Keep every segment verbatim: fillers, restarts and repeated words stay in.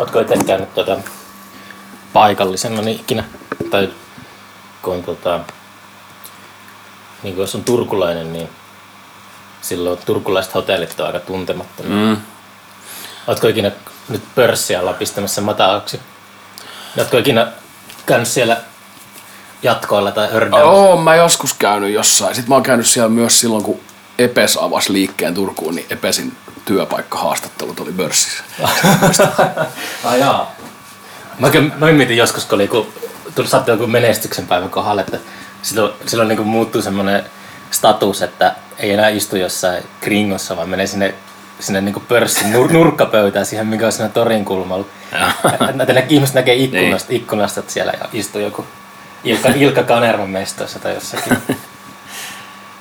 Oletko itse käynyt tuota paikallisena niin ikinä? Tai kun tuota, niin jos on turkulainen, niin silloin turkulaiset hotellit on aika tuntemattomia. Mm. Oletko ikinä nyt pörssialla pistämässä mataaksi? Oletko ikinä käynyt siellä jatkoilla tai hörnäymässä? Oon mä joskus käynyt jossain. Sitten mä oon käynyt siellä myös silloin, kun Epes avasi liikkeen Turkuun, niin Epesin työpaikkahaastattelut oli pörssissä. Ai jaa. Mä, mä mietin joskus, kun, oli, kun sattui joku menestyksen päivän kohdalle, että silloin, silloin niin muuttuu semmoinen status, että ei enää istu jossain kringossa, vaan menee sinne, sinne niin pörssin nur, nurkkapöytään siihen, mikä on siinä torin kulmalla. Ihmiset näkee ikkunasta, niin. ikkunasta, että siellä istuu joku Ilkka, Ilkka Kanervan mestoissa tai jossakin.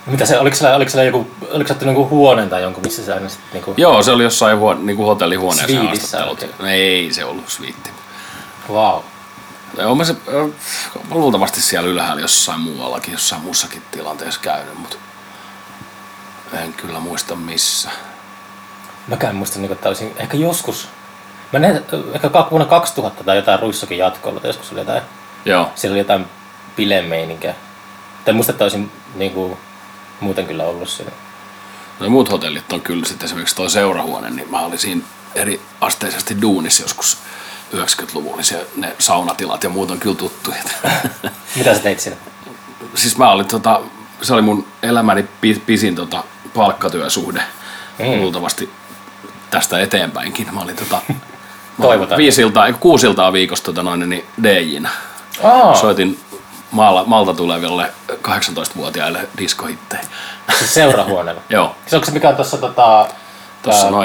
Mitä se, oliko siellä, oliko siellä joku, oliko sattu niinku huoneen tai jonkun, missä se aina sitten niinku... Joo, se oli jossain huone, niinku hotellihuoneeseen haastattelut. Okay. Ei se ollut sviitti. Vau. Wow. Mä se luultavasti siellä ylhäällä jossain muuallakin, jossain muussakin tilanteessa käynyt, mutta en kyllä muista missä. Mäkään muista, että olisin ehkä joskus, mä näin ehkä vuonna kaksituhatta tai jotain Ruissakin jatkoilla, tai joskus oli jotain, joo. Siellä oli jotain bilemeininkiä. Tai muista, että olisin niinku... Muuten kyllä ollut siinä. No muut hotellit on kyllä sitten esimerkiksi toi seurahuone, niin mä olin siinä eri asteisesti duunissa joskus yhdeksänkymmentäluvulla, niin se, ne saunatilat ja muut on kyllä tuttuja. Mitä sä teit siinä? Siis mä olin tota, se oli mun elämäni pisin tota palkkatyösuhde, mm. luultavasti tästä eteenpäinkin. Mä olin tota, mä olin viisiltaan, kuusiltaan viikossa tota noin, niin D J:nä. Oh. Soitin Maalla, maalta tuleville kahdeksantoistavuotiaille diskohittejä. Siis seurahuoneella? Joo. Siis onko se mikä on tuossa, tota,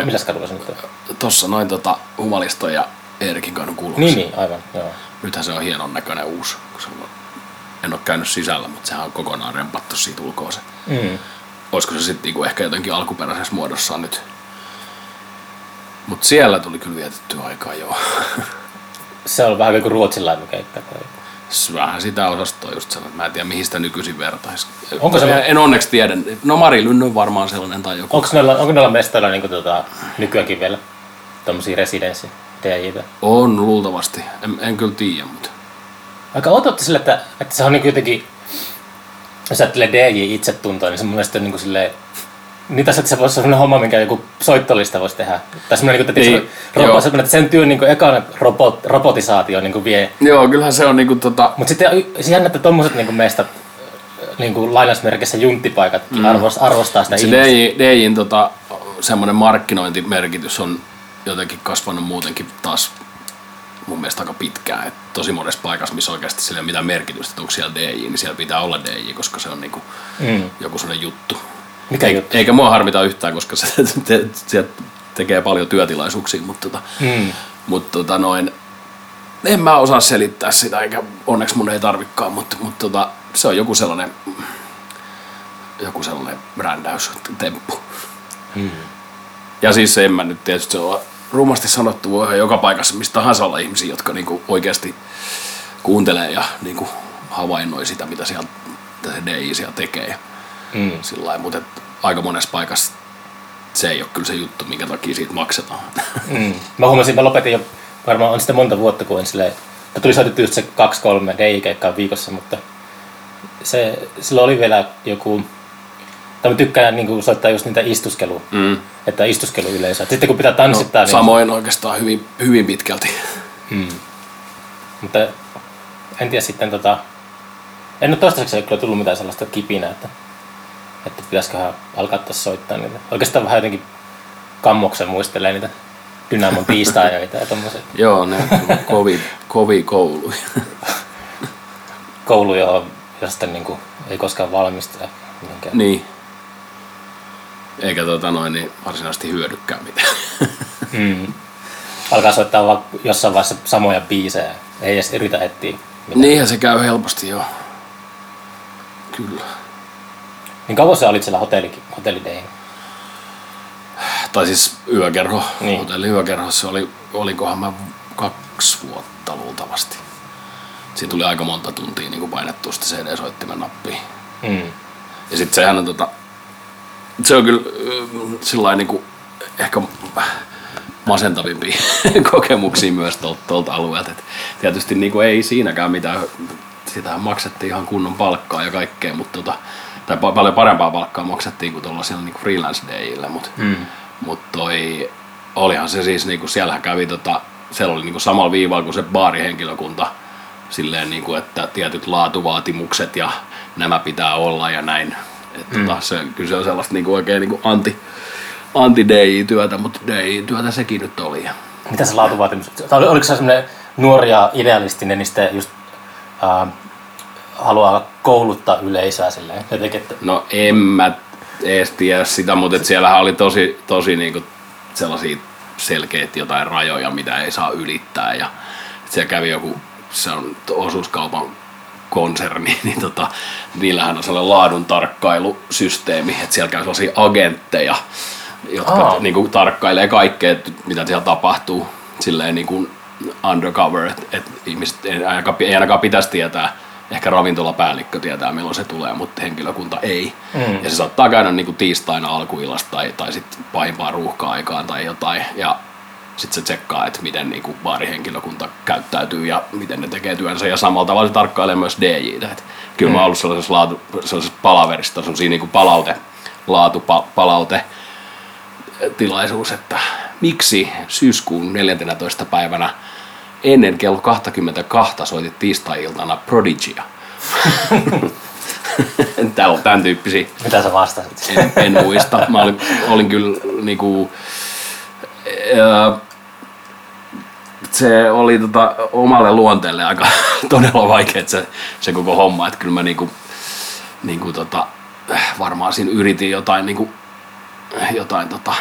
milläs kadulla se nyt on? Tuossa noin tota, Humalisto ja Eerikin kadun kulmassa. Niin, niin, aivan. Joo. Nythän se on hienon näköinen uusi. En ole käynyt sisällä, mutta sehän on kokonaan rempattu siitä ulkoa se. Mm. Olisiko se sitten niinku ehkä jotenkin alkuperäisessä muodossaan nyt? Mutta siellä tuli kyllä vietettyä aikaa, joo. Se on vähän kuin ruotsilainen keikka. Vähän sitä osastoa just sellainen. Mä en tiedä, mihin sitä nykyisin vertaisi. Onko se en onneksi tiedä. No Mari Lynn on varmaan sellainen tai joku. Onko näillä, onko näillä mestoilla niin tota, nykyäänkin vielä tommosia residenssi D J:tä? On luultavasti. En, en kyllä tiedä, mutta... Aika ototti sille, että, että se on niin jotenkin... Jos ajattelee D J itse tuntoa, niin se mun mielestä on niin silleen... Niin tässä se voisi olla sellainen homma, minkä joku soittolista voisi tehdä. Tai semmoinen, niin, niin, robot, että sen työn niin ekana robot, robotisaatio niin vie. Joo, kyllähän se on niinku tota... Mutta sitten jännä, että tommoset niin meistä niin lainausmerkissä junttipaikat mm. arvostaa sitä ihmistä. Se D J:n tota, semmoinen markkinointimerkitys on jotenkin kasvanut muutenkin taas mun mielestä aika pitkään. Et tosi monessa paikassa, missä oikeasti sillä ei ole mitään merkitystä, että onko siellä D J, niin siellä pitää olla D J, koska se on niinku mm. joku sellainen juttu. Mikä juttu? Eikä mua harmita yhtään, koska se te, te, tekee paljon työtilaisuuksia, mutta, tota, hmm. mutta tota noin, en mä osaa selittää sitä, eikä onneksi mun ei tarvikaan, mutta, mutta tota, se on joku sellainen, joku sellainen brändäystemppu. Hmm. Ja siis en mä nyt tietysti, se on rumasti sanottu, voi joka paikassa mistä tahansa olla ihmisiä, jotka niinku oikeasti kuuntelee ja niinku havainnoi sitä, mitä siellä, se D I siellä tekee. Mm. Sillain, mutta aika monessa paikassa se ei ole kyllä se juttu, minkä takia siitä maksetaan. Mm. Mä huomasin, mä lopetin jo, varmaan on sitä monta vuotta, kun en silleen, että tuli soitettu just se kaksi kolme D J-keikkaa viikossa, mutta se, silloin oli vielä joku, tai mä tykkään niin kuin soittaa just niitä istuskelu, mm. että istuskeluyleisöä. Sitten kun pitää tanssittaa... No, niin samoin se... oikeastaan hyvin, hyvin pitkälti. Mm. Mutta en tiedä sitten, tota, en ole toistaiseksi kyllä tullut mitään sellaista kipinää, että että pitäisiköhän alkaa taas soittaa niitä. Oikeastaan vähän jotenkin kammoksen muistelee niitä Dynamon tiistaajoita ja tommoset. Joo, ne on kovia, kovia kouluja. Koulu, johon josta niinku ei koskaan valmista mihinkään. Niin. Eikä tota noin, niin varsinaisesti hyödykään mitään. Mm. Alkaa soittaa vaan jossain vaiheessa samoja biisejä. Ei edes yritä etsiä mitään. Niinhän se käy helposti, joo. Kyllä. Niin kauan sä olit siellä hotelli, hotellideihin? Tai siis yökerho, niin. Hotelliyökerhossa oli, olinkohan mä kaksi vuotta luultavasti. Siinä tuli aika monta tuntia niin painettua sitä C D-soittimen nappiin. Mm. Ja sit sehän on tota, se on kyllä sillain niin kuin ehkä masentavimpia kokemuksia myös tuolta alueelta. Et tietysti niin kuin ei siinäkään mitään, sitähän maksettiin ihan kunnon palkkaa ja kaikkea, mutta tota, tai paljon parempaa palkkaa maksettiin kuin tuollaisilla niin kuin freelance-dayillä, mutta mm. mut toi, olihan se siis, niin kuin siellähän kävi, tota, siellä oli niin kuin samalla viivalla kuin se baarihenkilökunta, silleen niin kuin, että tietyt laatuvaatimukset ja nämä pitää olla ja näin. Että mm. tota, se, kyllä se on sellaista niin kuin oikein niin kuin anti, anti-D J-työtä, mutta D J-työtä sekin nyt oli. Mitä se laatuvaatimus? Oliko se sellainen nuori ja idealistinen, niin sitten just äh, haluaa kouluttaa yleisöä silleen? Jotenkin, että... No en mä edes tiedä sitä, mutta se... siellähän oli tosi, tosi niin kuin sellaisia selkeitä jotain rajoja, mitä ei saa ylittää. Ja siellä kävi joku, se on osuuskaupan konserni, niin tota, niillähän on sellainen laadun tarkkailusysteemi, että siellä käy sellaisia agentteja, jotka oh. niinku tarkkailee kaikkea, mitä siellä tapahtuu, silleen niinku undercover, että et ihmiset ei ainakaan, ei ainakaan pitäisi tietää, ehkä ravintolapäällikkö tietää, milloin se tulee, mutta henkilökunta ei. Mm. Ja se saattaa käydä niinku tiistaina alkuillasta tai, tai sitten pahimpaan ruuhka-aikaan tai jotain, ja sitten se tsekkaa, että miten niinku baarihenkilökunta käyttäytyy ja miten ne tekee työnsä, ja samalla tavalla se tarkkailee myös D J:tä. Et kyllä mm. mä oon ollut sellaisessa, laatu, sellaisessa palaverissa, se on siinä niinku palaute, laatupalaute, tilaisuus, että miksi syyskuun neljäntenätoista päivänä ennen kello kaksikymmentäkaksi soitit tiistai-iltana Prodigia. Täällä on tämän tyyppisiä. Mitä sä vastasit? En, en muista. Mä olin, olin kyllä niinku... Äh, se oli tota, omalle luonteelle aika todella vaikea se, se koko homma. Että kyllä mä niinku, niinku tota, varmaan siinä yritin jotain niinku... jotain tota,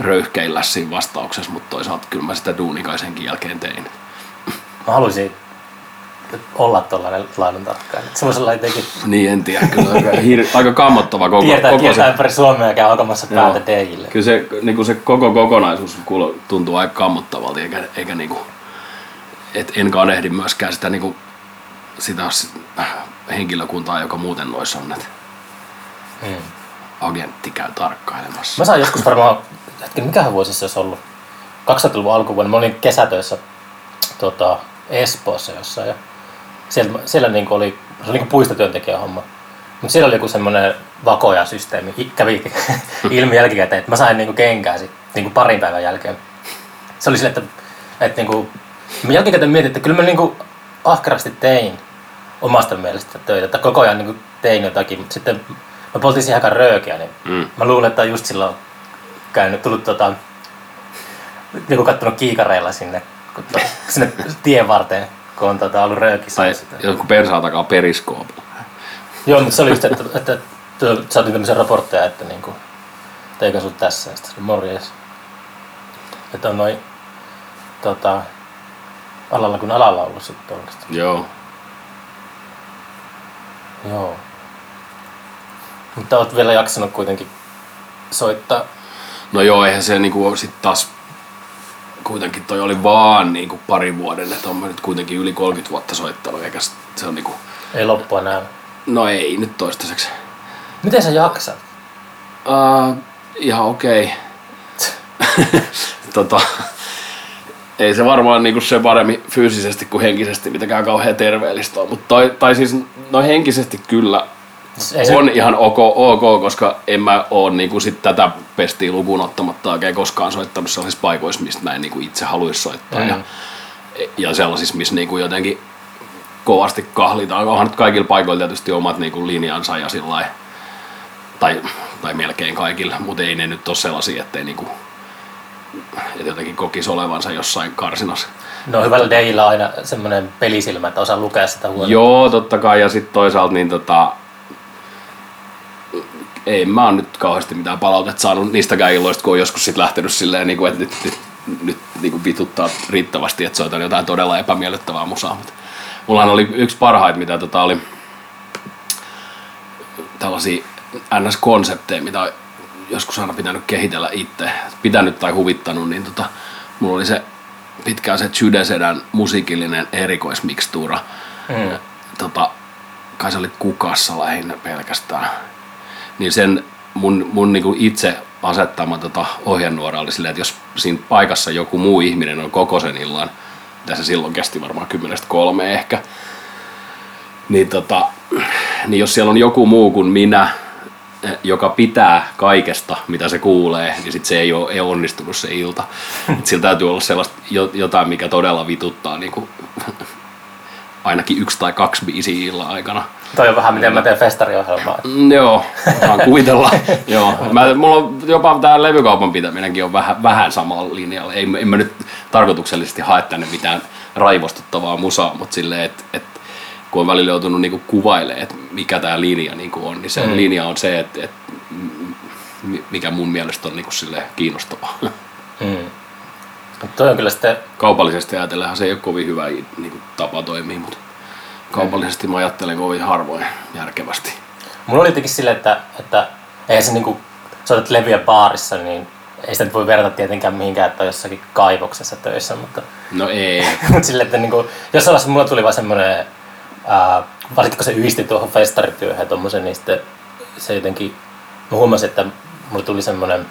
röyhkeillä siinä vastauksessa, mutta toisaalta kyllä mä sitä duunikaisenkin jälkeen tein. Mä haluaisin olla tuollainen laadun tarkkailija. Semmoisella jotenkin... Niin, en tiedä. Kyllä aika, hir... aika kammottava koko... Kiertää, koko kiertää se... ympäri Suomea ja käy alkamassa päätä D J:lle. Kyllä se, niin se koko kokonaisuus tuntuu aika kammottavalta, eikä, eikä niin kuin... Et en kadehdi myöskään sitä, niin kuin, sitä henkilökuntaa, joka muuten noissa on. Hmm. Agentti käy tarkkailemassa. Mä sain joskus varmaan, hetken, mikähän vuosi se olisi ollut? kaksituhattaluvun alkuvuonna. Mä olin kesätöissä tota, Espoossa jossain. Ja siellä siellä niinku oli, se oli niinku puistotyöntekijä homma. Mutta siellä oli joku semmoinen vakoja-systeemi. Kävi ilmi jälkikäteen, että mä sain niinku kenkää sit, niinku parin päivän jälkeen. Se oli silleen, että, että niinku, mä jälkikäteen mietin, että kyllä mä niinku ahkerasti tein omasta mielestä töitä. Että koko ajan niinku tein jotakin, mutta sitten mä poltin siihen aikaan röökiä, niin mm. mä luulen, että on just silloin käynyt, tullut tota, joku kattonut kiikareilla sinne, to, sinne tien varteen, kun on tota, ollut röökissä. Tai joku persaa takaa periskoopilla. Joo, mutta se oli just, että, että, että, että saatiin tämmöisiä raportteja, että niinku, teikö sun tässä, ja sitten morjes. Että on noin tota, alalla kuin alalla ollut sitten oikeastaan. Joo. Joo. Mutta olet vielä jaksanut kuitenkin soittaa. No joo, eihän se niinku sit taas kuitenkin toi oli vaan niinku pari vuoden, että on mä nyt kuitenkin yli kolmekymmentä vuotta soittanut, eikä se on niinku... Ei loppua näy. No ei, nyt toistaiseksi. Miten sä jaksat? Uh, ihan okei. Okay. tota, ei se varmaan niinku se paremmin fyysisesti kuin henkisesti mitenkään kauhean terveellistä on, mutta toi, tai siis no henkisesti kyllä. Se on ihan ok, ok, koska en mä oo niinku sit tätä pestiä lukuun ottamatta oikein koskaan soittanut sellaisissa paikoissa, mistä mä en niinku itse haluaisi soittaa. Mm. Ja, ja sellaisissa, missä niinku jotenkin kovasti kahlitaan. Onhan nyt kaikilla paikoilla tietysti omat niinku linjansa ja sillai, tai, tai melkein kaikilla, mutta ei ne nyt oo sellaisia, ettei niinku, et jotenkin kokisi olevansa jossain karsinassa. No hyvällä D J:llä on aina semmoinen pelisilmä, että osaa lukea sitä huolta. Joo, totta kai, ja sit toisaalta niin tota... Ei mä oon nyt kauheasti mitään palautetta saanut niistäkään illoista, kun on joskus sit lähtenyt silleen, että nyt, nyt, nyt niin vituttaa riittävästi, että soitan jotain todella epämiellyttävää musaa. Mutta mullahan oli yksi parhaita, mitä tota oli tällaisia N S-konsepteja, mitä joskus aina pitänyt kehitellä itse, pitänyt tai huvittanut, niin tota, mulla oli se pitkään se Chydezedän musiikillinen erikoismikstuura. Mm. Tota, kai se oli Kukassa lähinnä pelkästään. Niin sen mun, mun niinku itse asettamaan tota ohjenuoraa oli silleen, että jos siinä paikassa joku muu ihminen on koko sen illan, mitä se silloin kesti varmaan kymmenestä kolmeen ehkä, niin, tota, niin jos siellä on joku muu kuin minä, joka pitää kaikesta, mitä se kuulee, niin sit se ei ole, ei ole onnistunut se ilta. Et sillä täytyy olla sellaista jotain, mikä todella vituttaa niin kuin ainakin yksi tai kaksi biisiä illan aikana. Toi on vähän miten mä teen festariohjelmaa. Joo, vaan kuvitellaan. Joo. Mä, mulla on jopa tää levykaupan pitäminenkin on vähän, vähän samalla linjalla. Ei, en mä nyt tarkoituksellisesti hae tänne mitään raivostuttavaa musaa, mutta silleen, että et, kun on välillä joutunut niinku kuvailemaan, että mikä tää linja niinku on, niin se mm. linja on se, että et, mikä mun mielestä on niinku silleen kiinnostavaa. Mm. Toi on kyllä sitten... Kaupallisesti ajatellaan se ei ole kovin hyvä niinku, tapa toimia, mutta kaupallisesti mä ajattelen kovin harvoin järkevästi. Mulla oli jotenkin silleen, että, että eihän se niinku soitat levyä baarissa, niin ei sitä voi verrata tietenkään mihinkään, että on jossakin kaivoksessa töissä, mutta... No ei. Mutta silleen, että niinku, jossain vaiheessa mulla tuli vaan semmoinen, äh, varsinkin kun se yhdisti tuohon festarityöhön ja tommosen, niin sitten se jotenkin... Mä huomasin, että mulla tuli semmoinen...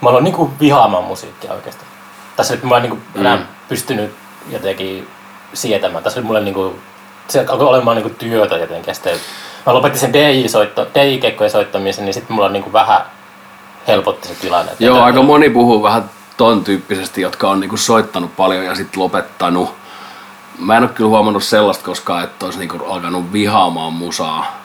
Mä aloin niinku vihaamaan musiikkia oikeastaan. Tässä nyt mä en niinku enää mm. pystynyt jotenkin sietämään. Tässä nyt mulle niinku, se alkoi olemaan niinku työtä jotenkin. Sitten mä lopetin sen D J-keikkojen soittamisen, niin sitten mulla niinku vähän helpotti se tilanne. Joo, aika on... moni puhuu vähän ton tyyppisesti, jotka on niinku soittanut paljon ja sitten lopettanut. Mä en ole kyllä huomannut sellaista koskaan, että olisi niinku alkanut vihaamaan musaa.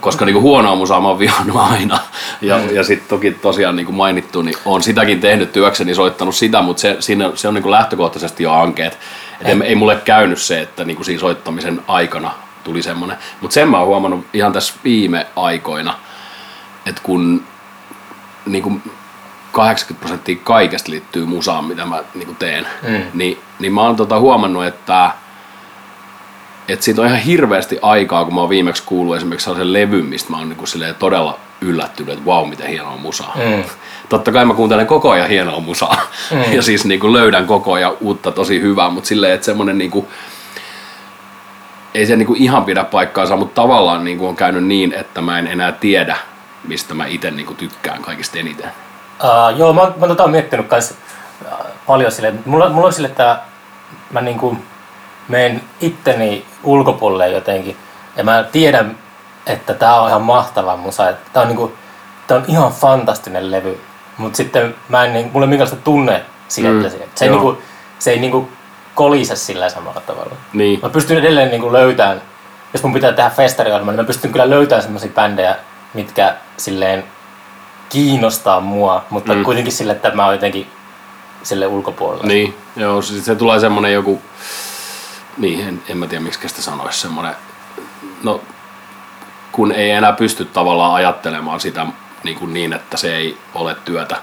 Koska niinku huonoa musaa mä oon vihannut aina. Ja, mm. ja sitten toki tosiaan niinku mainittu, niin oon sitäkin tehnyt työkseni, soittanut sitä, mutta se, siinä, se on niinku lähtökohtaisesti jo ankeet. Et ei. ei mulle käynyt se, että niinku siinä soittamisen aikana tuli semmoinen. Mutta sen mä oon huomannut ihan tässä viime aikoina, että kun niinku kahdeksankymmentä prosenttia kaikesta liittyy musaan, mitä mä niinku teen, mm. niin, niin mä oon tota huomannut, että että siitä on ihan hirveästi aikaa, kun mä oon viimeksi kuullut esimerkiksi sellaisen levyn, mistä mä oon niinku todella yllättynyt, että vau, wow, miten hienoa musaa. Mm. Totta kai mä kuuntelen koko ajan hienoa musaa mm. ja siis niinku löydän koko ajan uutta tosi hyvää, mutta silleen, että semmoinen niinku, ei se niinku ihan pidä paikkaansa, mutta tavallaan niinku on käynyt niin, että mä en enää tiedä, mistä mä ite niinku tykkään kaikista eniten. Uh, joo, mä, mä tota oon miettinyt kans paljon silleen, mulla, mulla on silleen, että mä niinku menen itteni ulkopuolelle jotenkin ja mä tiedän, että tää on ihan mahtava musa, että tää on, niinku, tää on ihan fantastinen levy, mutta sitten mä en, mulla ei ole minkäänlaista tunne sieltä, mm, se, niinku, se ei niinku kolise sillä samalla tavalla. Niin. Mä pystyn edelleen niinku löytämään, jos mun pitää tehdä festariohjelmaa, niin mä pystyn kyllä löytämään semmosia bändejä, mitkä silleen kiinnostaa mua, mutta mm. kuitenkin sille, että mä oon jotenkin silleen ulkopuolella. Niin, joo, sit se tulee semmonen joku... Niin, en, en mä tiedä miksi sitä sanoisi semmoinen, no kun ei enää pysty tavallaan ajattelemaan sitä niin, kuin niin että se ei ole työtä.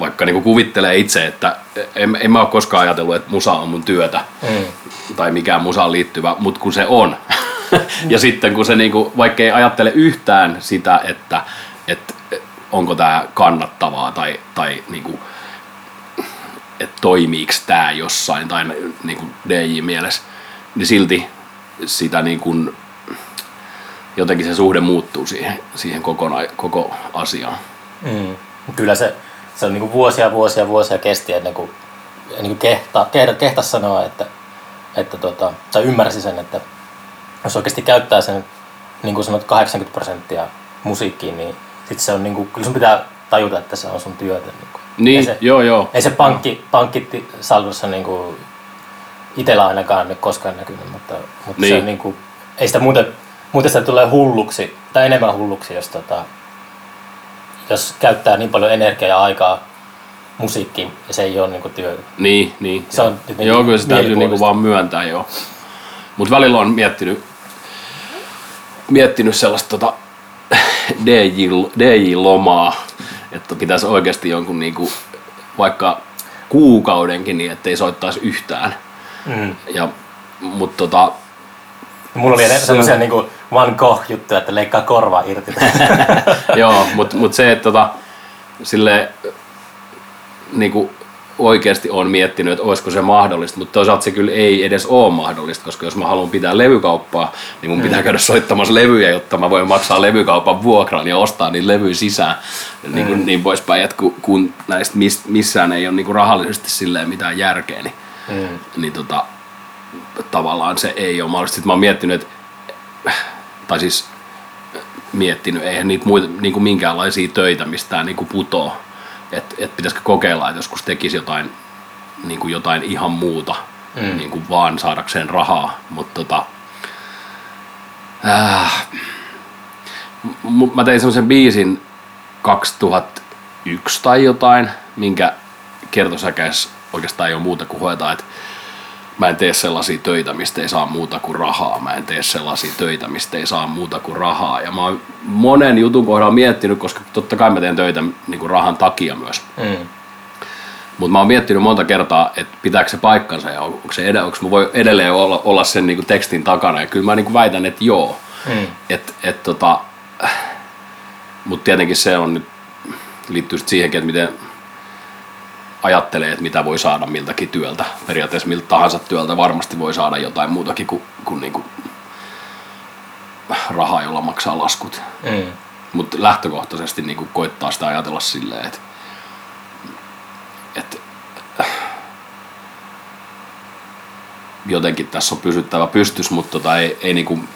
Vaikka niin kuin kuvittelee itse, että en, en mä ole koskaan ajatellut, että musa on mun työtä mm. tai mikään musaan liittyvä, mutta kun se on. ja sitten kun se, niin kuin, vaikka ei ajattele yhtään sitä, että, että onko tää kannattavaa tai, tai niin kuin, että toimiiko tää jossain tai niin kuin D J-mielessä. Niin silti sitä niin kuin, jotenkin se suhde muuttuu siihen, siihen kokona, koko asiaan. Mm. Kyllä se, se on niin kuin vuosia, vuosia, vuosia kesti ennen kuin, ennen kuin kehtaa, kehtaa sanoa, että, että tota, tai ymmärsi sen, että jos oikeasti käyttää sen niin kuin sanot kahdeksankymmentä prosenttia musiikkiin, niin sit se on niin kuin, kyllä sun pitää tajuta, että se on sun työtä. Niin, kuin. niin ei se, joo joo. Ei se pankki, pankkisaldossa niin kuin, itellä ainakaan nyt koskaan näkynyt, mutta, mutta niin. Se niinku, ei sitä muuten, muuten sitä tulee hulluksi, tai enemmän hulluksi, jos, tota, jos käyttää niin paljon energiaa ja aikaa musiikkiin, ja se ei ole niinku työtä. Niin, niin. Se on joo, kyllä se täytyy niinku vaan myöntää, joo. Mutta välillä on miettinyt, miettinyt sellaista tota D J-lomaa, että pitäisi oikeasti jonkun niinku, vaikka kuukaudenkin, niin ettei soittaisi yhtään. Mm. Ja, mut tota... Mulla oli sellaisia se... niinku Van Gogh-juttuja, että leikkaa korvaa irti. Joo, mut, mut se, että tota, silleen, niinku oikeasti olen miettinyt, että olisiko se mahdollista, mutta toisaalta se kyllä ei edes ole mahdollista, koska jos mä haluan pitää levykauppaa, niin mun pitää käydä soittamassa levyjä, jotta mä voin maksaa levykaupan vuokran ja ostaa niitä levyjä sisään. Niin, kuin, niin poispäin, että kun näistä missään ei ole niin kuin rahallisesti silleen mitään järkeä, niin, mm. niin tota, tavallaan se ei ole mahdollista. Sitten mä oon miettinyt, että, tai siis miettinyt, eihän niitä muita, niin kuin minkäänlaisia töitä mistään niin kuin putoa. Että et pitäisikö kokeilla, että joskus tekisi jotain, niin kuin jotain ihan muuta, mm. niin kuin vaan saadakseen rahaa. Mutta tota, äh, m- mä tein semmoisen biisin kaksituhattayksi tai jotain, minkä kertosäkäis oikeastaan ei ole muuta kuin hoitaa, että mä en tee sellaisia töitä, mistä ei saa muuta kuin rahaa. Mä en tee sellaisia töitä, mistä ei saa muuta kuin rahaa. Ja mä oon monen jutun kohdalla miettinyt, koska totta kai mä teen töitä niin kuin rahan takia myös. Mm. Mutta mä oon miettinyt monta kertaa, että pitääkö se paikkansa ja onko se edellä, onko mä voi edelleen olla, olla sen niin kuin tekstin takana. Ja kyllä mä niin kuin väitän, että joo. Mm. Et, et tota, mutta tietenkin se on nyt, liittyy siihenkin, että miten ajattelee, että mitä voi saada miltäkin työltä. Periaatteessa miltä tahansa työltä varmasti voi saada jotain muutakin kuin, kuin, niin kuin rahaa, jolla maksaa laskut. Mm. Mutta lähtökohtaisesti niin kuin koittaa sitä ajatella silleen, että, että jotenkin tässä on pysyttävä pystys, mutta tota ei, ei niin kuin,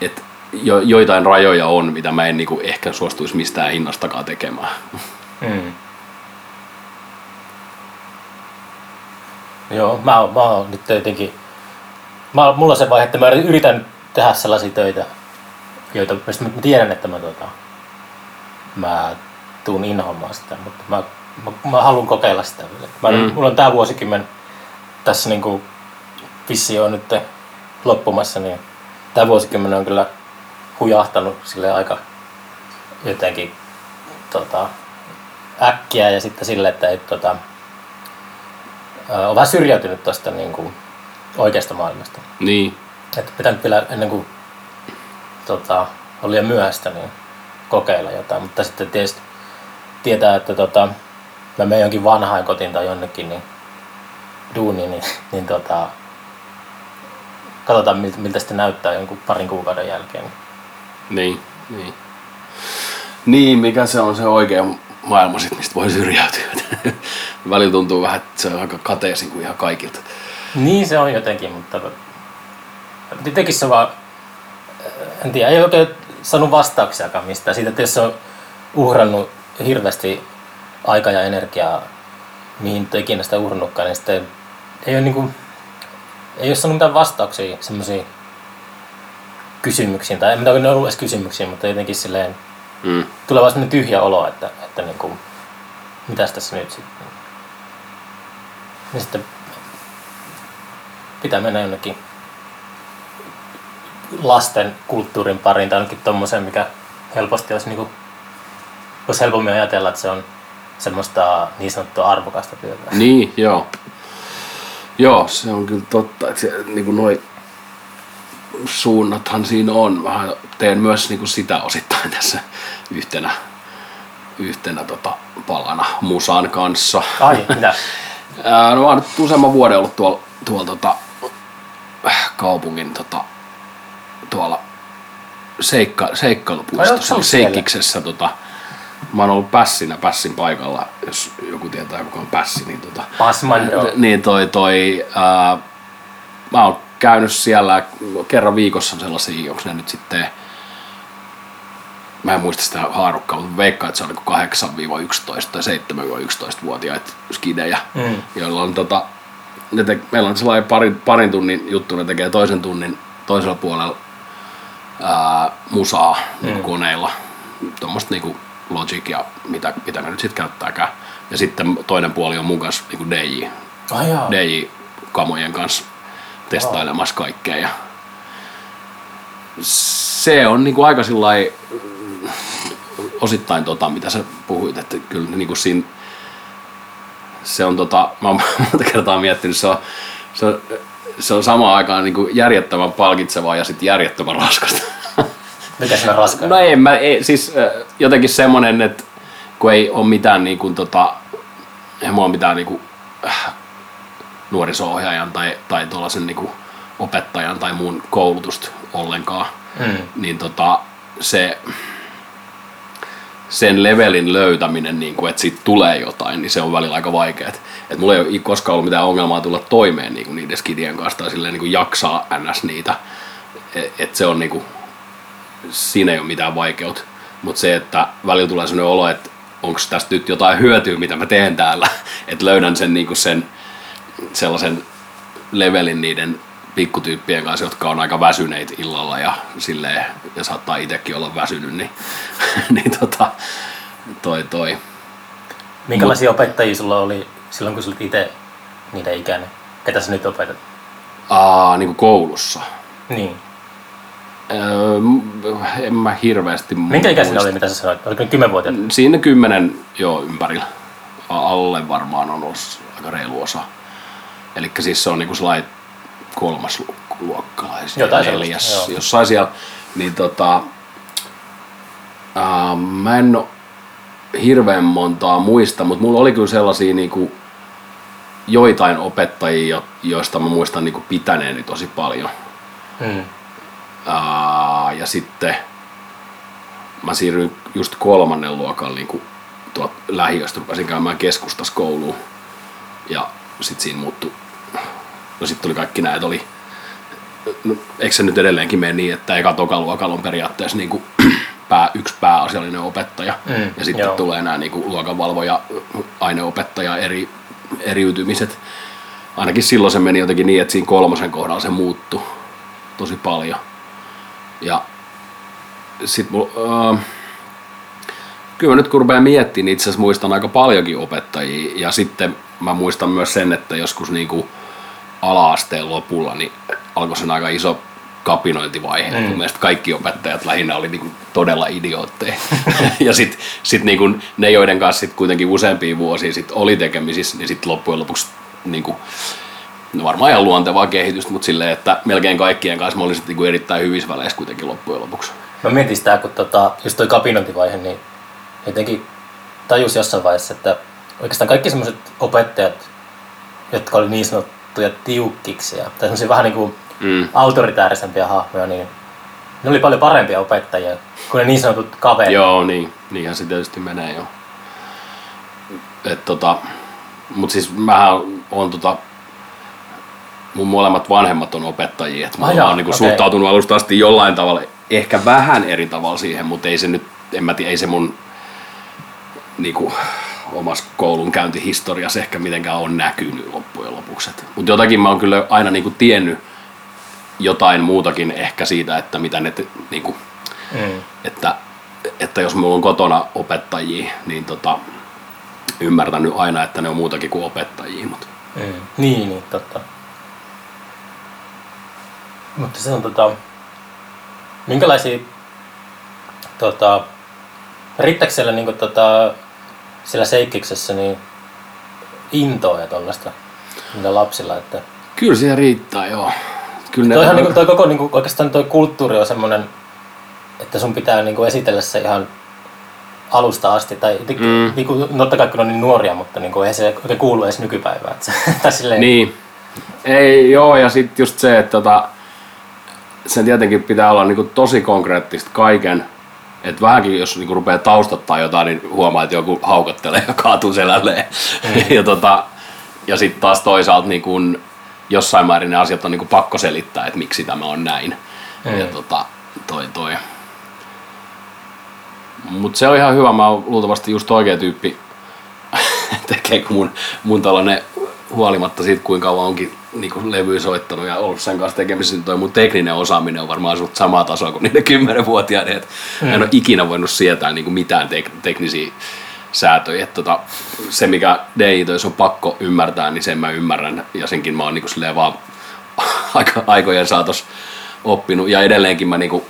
että Jo, joitain rajoja on, mitä mä en niinku ehkä suostuisi mistään hinnastakaan tekemään. Mm. Joo, mä oon, mä oon nyt jotenkin... Mä, mulla on se vaihe, että mä yritän tehdä sellaisia töitä, joita mä tiedän, että mä, tota, mä tuun inhoamaan sitä, mutta mä, mä, mä haluan kokeilla sitä. Mä, mm. Mulla on tää vuosikymmen tässä niinku vissi on nyt loppumassa, niin tää vuosikymmen on kyllä hujahtanut sille aika jotenkin tota, äkkiä ja sitten sille, että et, tota, on vähän syrjäytynyt tuosta niin kuin oikeasta maailmasta. Niin. Että pitää nyt vielä ennen kuin tota, on liian myöhäistä niin kokeilla jotain, mutta sitten tietysti tietää, että tota, mä menen jonkin vanhaan kotiin tai jonnekin niin duuniin, niin, niin tota, katsotaan miltä sitten näyttää jonkun parin kuukauden jälkeen. Niin, niin. Niin, mikä se on se oikea maailma sit, mistä voi syrjäytyä. Välillä tuntuu vähän, että se on aika kateesin kuin ihan kaikilta. Niin se on jotenkin, mutta jotenkin se vaan, en tiedä, ei oikein saanut vastauksiakaan mistään. Siitä, että jos se on uhrannut hirveästi aikaa ja energiaa, mihin nyt on ikinä sitä uhrannutkaan, niin sitten ei ole niinku... Ei ole saanut mitään vastauksia semmoisiin kysymyksiin, tai en mitään ollut edes kysymyksiä, mutta jotenkin silleen mm. tulee vaan semmoinen tyhjä olo, että, että niin kuin, mitäs tässä nyt sitten. Ja sitten pitää mennä jonnekin lasten kulttuurin pariin tai jonnekin tommoseen, mikä helposti olisi, niin kuin, olisi helpommin ajatella, että se on semmoista niin sanottua arvokasta työtä. Niin, joo. Joo, se on kyllä totta, että se, niin kuin noi suunnathan siinä on. Vähän teen myös niin kuin sitä osittain tässä yhtenä, yhtenä tota, palana musan kanssa. Ai, mitä? No, mä oon nyt useamman vuoden ollut tuolla tuol, tota, kaupungin tota, tuolla seikka, seikkailupuistossa, Seikkiksessä. Tota, mä oon ollut pässinä, pässin paikalla, jos joku tietää kuka on pässi, niin tota... Pasmando. Niin toi toi... Ää, mä oon käynyt siellä kerran viikossa sellaisia, onks ne nyt sitten... Mä en muista sitä haarukkaa, mutta veikkaan, että se on kahdeksan-yksitoista tai seitsemän-yksitoista-vuotiaita skidejä, mm. joilla on tota... Ne te, meillä on sellainen parin, parin tunnin juttu, ne tekee toisen tunnin toisella puolella ää, musaa mm. niin koneilla. Tuommoista niinku... Logic ja mitä, mitä me nyt sitten käyttääkään. Ja sitten toinen puoli on mun kanssa niin D J. Oh, D J-kamojen kanssa testailemassa oh. kaikkea. Ja se on niin kuin aika sillai, osittain tota, mitä sä puhuit. Että kyllä niin kuin siinä, se on tota, mä oon monta kertaa miettinyt, se on, se on, se on samaan aikaan niin kuin järjettömän palkitsevaa ja sitten järjettömän raskasta. Mikä siinä on raskaana? No ei, mä, ei, siis jotenkin semmonen, että kun ei ole mitään niin kuin tota, ei mulla ole mitään niin kuin äh, nuoriso-ohjaajan tai tai tollasen niin kuin opettajan tai muun koulutusta ollenkaan. Mm. Niin tota se sen levelin löytäminen, niin kuin, että siitä tulee jotain, niin se on välillä aika vaikeaa. Et mulla ei ole koskaan ollut mitään ongelmaa tulla toimeen niin kuin niiden skidien kanssa tai silleen, niin kuin jaksaa ns niitä. Et se on, niin kuin, siinä ei ole mitään vaikeutta. Mutta se, että välillä tulee sellainen olo, että onko tästä nyt jotain hyötyä, mitä mä teen täällä. Että löydän sen, niin kuin sen sellaisen levelin niiden pikkutyyppien kanssa, jotka on aika väsyneitä illalla ja silleen, ja saattaa itsekin olla väsynyt, niin, niin tota, toi toi. Minkälaisia Mut, opettajia sulla oli silloin, kun sä olit itse niiden ikäinen? Ketä sä nyt opetat? Aa, niin kuin koulussa. Niin. Öö, en mä hirveästi muista. Minkä ikäisenä oli, mitä sä sanoit? Oliko kymmenvuotiaat? Siinä kymmenen, joo, ympärillä. Alle varmaan on ollut aika reilu osa. Elikkä siis se on niinku sellainen kolmas luokkalaisia, jotain neljäs, sellaista, jossain siellä, niin tota, ää, mä en oo hirveän montaa muista, mutta mulla oli kyllä sellaisia niinku, joitain opettajia, joista mä muistan niinku, pitäneeni tosi paljon. Hmm. Ää, ja sitten mä siirryin just kolmannen luokan niinku, tuot lähiöstä, rupesin käymään keskustassa kouluun ja sit siinä muuttui. No sitten tuli kaikki näet oli, no, eikö se nyt edelleenkin mene niin, että eka toka luokalla on periaatteessa niin kuin pää, yksi pääasiallinen opettaja mm, ja sitten joo. tulee nämä niin kuin luokanvalvoja, aineopettaja eri, eriytymiset. Ainakin silloin se meni jotenkin niin, että siinä kolmosen kohdalla se muuttui tosi paljon. Ja sit mulla, äh, kyllä mä nyt kun rupean miettimään, itse asiassa muistan aika paljonkin opettajia ja sitten mä muistan myös sen, että joskus niinku ala-asteen lopulla, niin alkoi sen aika iso kapinointivaihe. Mm. Mun mielestä kaikki opettajat lähinnä oli niinku todella idiootteja. ja sitten sit niinku ne, joiden kanssa sit kuitenkin useampia vuosia sit oli tekemisissä, niin sitten loppujen lopuksi niinku, no varmaan ihan luontevaa kehitystä, mutta silleen, että melkein kaikkien kanssa mä olin sit niinku erittäin hyvissä väleissä kuitenkin loppujen lopuksi. Mä mietin sitä, kun tota, just toi kapinointivaihe, niin jotenkin tajusin jossain vaiheessa, että oikeastaan kaikki sellaiset opettajat, jotka oli niin sanottu ja tiukkiksi ja tai semmoisia vähän niin kuin mm. autoritäärisempiä hahmoja, niin ne oli paljon parempia opettajia kuin ne niin sanotut kaverit. Joo, niin. Niinhän se tietysti menee jo. Et tota, mut siis mähän on tota, mun molemmat vanhemmat on opettajia, että mä Ajaa, oon niinku okay. suhtautunut alusta asti jollain tavalla, ehkä vähän eri tavalla siihen, mutta ei se nyt, en mä tiedä, ei se mun niinku omassa koulunkäyntihistoriassa ehkä mitenkään on näkynyt loppujen lopuksi. Mutta jotakin mä oon kyllä aina niinku tiennyt jotain muutakin ehkä siitä, että mitä ne, niinku, mm. että, että jos mulla on kotona opettajia, niin tota, ymmärtänyt aina, että ne on muutakin kuin opettajia. Mut. Mm. Niin, niin, totta. Mutta se on tota, minkälaisia, tota, riittääkö siellä niinku tota, sillä seikkiksessä niin intoa ja tuollaista niillä lapsilla, että kyllä siellä riittää, joo. Kyllä ne on... niin kuin, toi koko niin kuin, oikeastaan toi kulttuuri on semmoinen, että sun pitää niin kuin esitellä se ihan alusta asti tai mm. niin kuin, totta kai kun on niin nuoria, mutta niin kuin, eihän se oikein kuulu edes nykypäivään. Että silleen... Niin. Ei joo, ja sitten just se, että tota, sen tietenkin pitää olla niin kuin tosi konkreettista kaiken. Että vähänkin jos niinku rupeaa taustattaa jotain, niin huomaa, että joku haukottelee ja kaatuu selälleen. Mm. ja tota, ja sitten taas toisaalta niinku, jossain määrin ne asiat on niinku pakko selittää, että miksi tämä on näin. Mm. Ja tota, toi toi. Mut se on ihan hyvä, mä oon luultavasti just oikea tyyppi tekee, kun mun, mun tällainen huolimatta siitä, kuinka kauan onkin niinku levyä soittanut ja ollut sen kanssa tekemisissä, niin toi mun tekninen osaaminen on varmaan suht samaa tasoa kuin niiden kymmenvuotiaiden. Mm. Mä en ole ikinä voinut sietää niinku mitään tek- teknisiä säätöjä. Et tota, se, mikä D I-töissä on pakko ymmärtää, niin sen mä ymmärrän. Ja senkin mä oon niinku silleen vaan aikojen saatossa oppinut. Ja edelleenkin mä niinku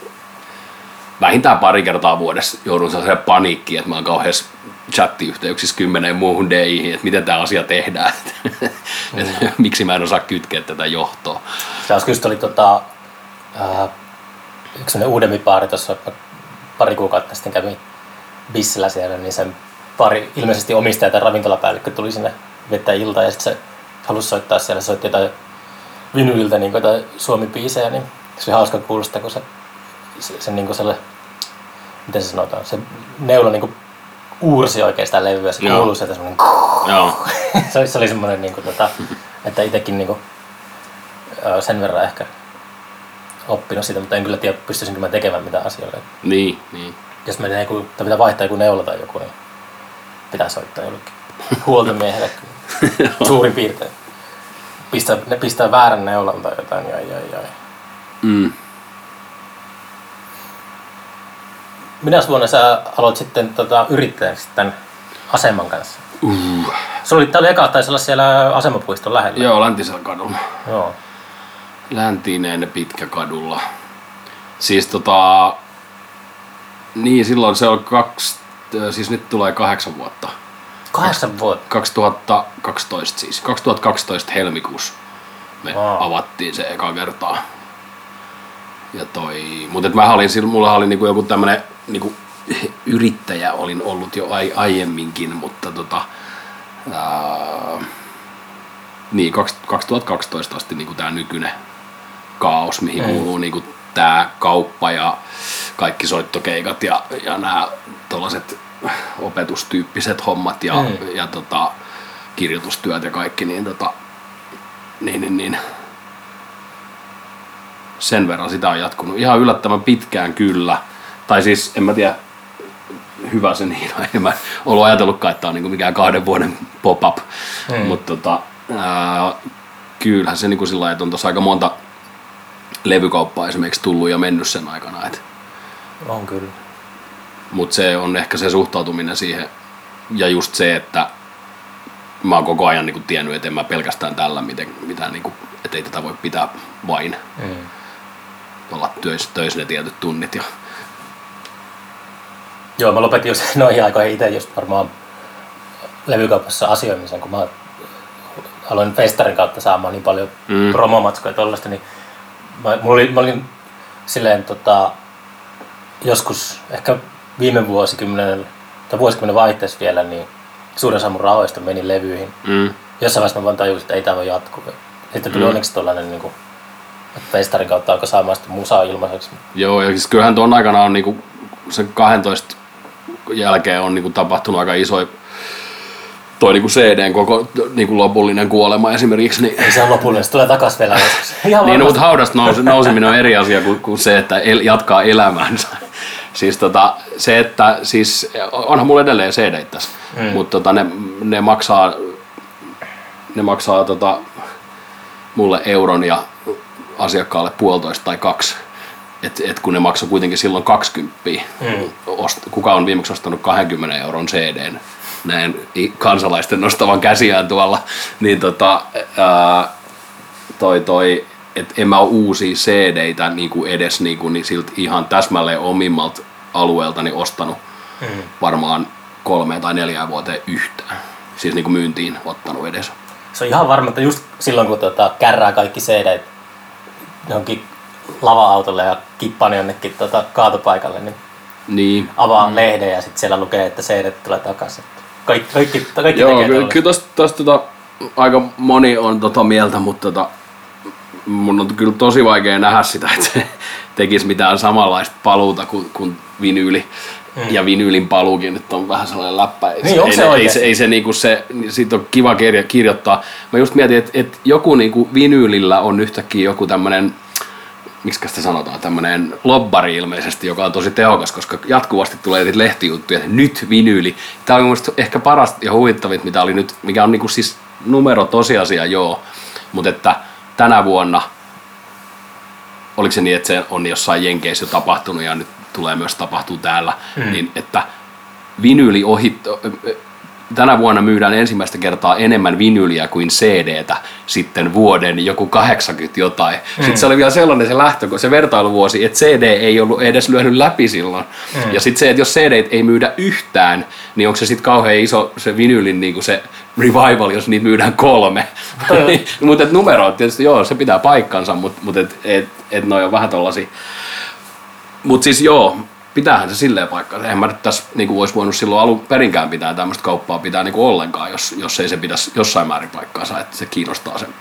vähintään pari kertaa vuodessa joudun sellaiseen paniikkiin, että mä oon kauheessa chattiyhteyksissä kymmeneen muuhun D I:hin, että miten tämä asia tehdään, mm. miksi mä en osaa kytkeä tätä johtoa. Tässä kyllä oli tota, äh, yksi uudempi baari tuossa pari kuukautta sitten kävi Bissillä siellä, niin sen pari ilmeisesti omistaja tai ravintolapäällikkö tuli sinne vetää iltaa ja sitten se halusi soittaa siellä, se soitti jotain vinyiltä niin jotain suomi-biisejä, niin se oli hauska kuulosta, kun se, se, se niin kuin selle, miten se sanotaan, se neula niin kuin uursi oikeastaan levyä, se kuului sieltä semmoinen se, se oli semmoinen, niin kuin, tota, että itsekin niin kuin, sen verran ehkä oppinut siitä, mutta en kyllä tiedä, pystyisinkö mä tekemään mitään asioita. Niin, niin. Jos meidän joku, tai pitää vaihtaa joku neula tai joku, niin pitää soittaa jollekin huoltomiehelle suurin piirtein. Pistää, ne pistää väärän neulan tai jotain, jai jai jai. Mm. Minäs vuonna sä aloit sitten tota, yrittäjäksi tämän aseman kanssa? Uh. Se oli, tää oli eka, taisi olla siellä asemapuiston lähellä. Joo, Läntisellä kadulla. Joo. Läntineen pitkä kadulla. Siis tota... Niin, silloin se oli kaksi... Siis nyt tulee kahdeksan vuotta. Kahdeksan vuotta? kaksituhattakaksitoista siis. kaksituhattakaksitoista helmikuussa me wow. avattiin se eka kertaa. Ja toi... Mut et mä olin silloin, mulla oli niinku joku tämmönen... Niinku, yrittäjä olin ollut jo ai, aiemminkin, mutta tota... Ää, niin, kaksituhattakaksitoista asti niin kuin tämä nykyinen kaos, mihin Ei. kuuluu niin kuin tämä kauppa ja kaikki soittokeikat ja, ja nämä tuollaiset opetustyyppiset hommat ja, ja, ja tota, kirjoitustyöt ja kaikki, niin, tota, niin, niin, niin sen verran sitä on jatkunut ihan yllättävän pitkään kyllä. Tai siis, en mä tiedä, hyvä se niin on, en mä ollut ajatellutkaan, että on niin kuin mikään kahden vuoden pop-up, Ei. mutta tota, Ää, kyllähän se niinku sillä, että on tuossa aika monta levykauppaa esimerkiksi tullut ja mennyt sen aikana. Et. On kyllä. Mut se on ehkä se suhtautuminen siihen ja just se, että mä oon koko ajan niinku tiennyt, että en mä pelkästään tällä miten, mitään, niinku, että ei tätä voi pitää vain. Mm. Olla töissä, töissä ne tietyt tunnit. Ja... Joo, mä lopetin just noihin aikoihin itse just varmaan levykaupassa asioimisen, kun mä aloin festarin kautta saamaan niin paljon mm. promomatskoja ja tollaista, niin mä, mulla oli, mä olin silleen tota, joskus ehkä viime vuosikymmenen tai vuosikymmenen vaihteessa vielä, niin suurin osa mun rahoista meni levyihin. Mm. Jossain vaiheessa mä vaan tajusin, että ei tämä voi jatkuu. Sitten tuli mm. onneksi tollainen, niin kuin, että festarin kautta alkoi saamaan sitä musaa ilmaiseksi. Joo, ja siis kyllähän tuon aikana on niin kuin, sen kaksitoista jälkeen on niin kuin, tapahtunut aika isoja toi niinku C D:n koko niinku lopullinen kuolema esimerkiksi. Niin... Ei se on lopullinen, se tulee takas vielä joskus. Niin, mutta haudasta nous, nouseminen on eri asia kuin, kuin se, että el, jatkaa elämäänsä. Siis tota, se, että siis, onhan mulla edelleen C D:t tässä, mm. mutta tota, ne, ne maksaa, ne maksaa tota, mulle euron ja asiakkaalle puolitoista tai kaksi. Et, et kun ne maksoi kuitenkin silloin kaksikymmentä, mm. ost, kuka on viimeksi ostanut kaksikymmentä euron C D:n? Näin kansalaisten nostavan käsiään tuolla, niin tota, ää, toi toi, et en mä oo uusia C D:itä niinku edes niinku, niin silti ihan täsmälleen omimmalta alueeltani ostanut mm. varmaan kolmeen tai neljään vuoteen yhtään, siis niinku myyntiin ottanut edes. Se on ihan varma, että just silloin kun tota, kärrää kaikki C D:t johonkin lava-autolle ja kippaan jonnekin tota, kaatopaikalle, niin, niin. avaa mm. lehden ja sit siellä lukee, että C D:t tulee takaisin. Kaikki, kaikki, kaikki Joo, tekee kyllä, kyllä tosta, tosta tota, aika moni on tota mieltä, mutta tota, mun on kyllä tosi vaikea nähdä sitä, että se tekisi mitään samanlaista paluuta kuin, kuin vinyyli. Mm. Ja vinyylin paluukin nyt on vähän sellainen läppä. Ei, niin, se, ei, ei, se, ei se niinku se, siitä on kiva kirjoittaa. Mä just mietin, että et joku niinku vinyylillä on yhtäkkiä joku tämmönen, miksikä sitä sanotaan, tämmönen lobbari ilmeisesti, joka on tosi tehokas, koska jatkuvasti tulee lehtijuttuja, että nyt vinyyli. Tämä on mielestäni ehkä paras ja huvittavit, mitä oli nyt, mikä on niinku siis numero tosiasia, joo, mutta että tänä vuonna, oliko se niin, että se on jossain Jenkeissä jo tapahtunut ja nyt tulee myös tapahtua täällä, mm. niin että vinyyli ohi, tänä vuonna myydään ensimmäistä kertaa enemmän vinyliä kuin C D:tä sitten vuoden joku kahdeksankymmentä jotain. Mm. Sitten se oli vielä sellainen se lähtö, kun se vertailuvuosi, että C D ei ollut edes lyönyt läpi silloin. Mm. Ja sitten se, että jos C D:t ei myydä yhtään, niin onko se sitten kauhean iso se vinylin niin kuin se revival, jos niitä myydään kolme. Mm. Mutta numero tietysti, joo, se pitää paikkansa, mutta mut et, et, et noi on vähän tollasia. Mutta siis joo, pitäähän se silleen paikkaa. Eihän mä nyt tässä niin kuin olisi voinut silloin alun perinkään pitää tämmöistä kauppaa pitää niin kuin ollenkaan, jos, jos ei se pitäisi jossain määrin paikkaansa, että se kiinnostaa sen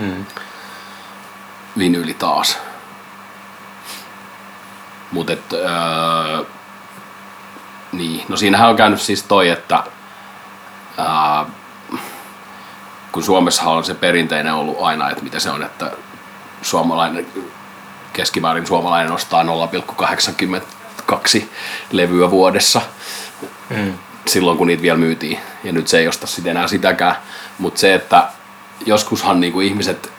mm. vinyyli taas. Mut et, öö, niin, no siinähän on käynyt siis toi, että öö, kun Suomessahan on se perinteinen ollut aina, että mitä se on, että suomalainen, keskimäärin suomalainen ostaa nolla pilkku kahdeksankymmentäkaksi levyä vuodessa mm. silloin, kun niitä vielä myytiin. Ja nyt se ei osta sitten enää sitäkään. Mutta se, että joskushan niinku ihmiset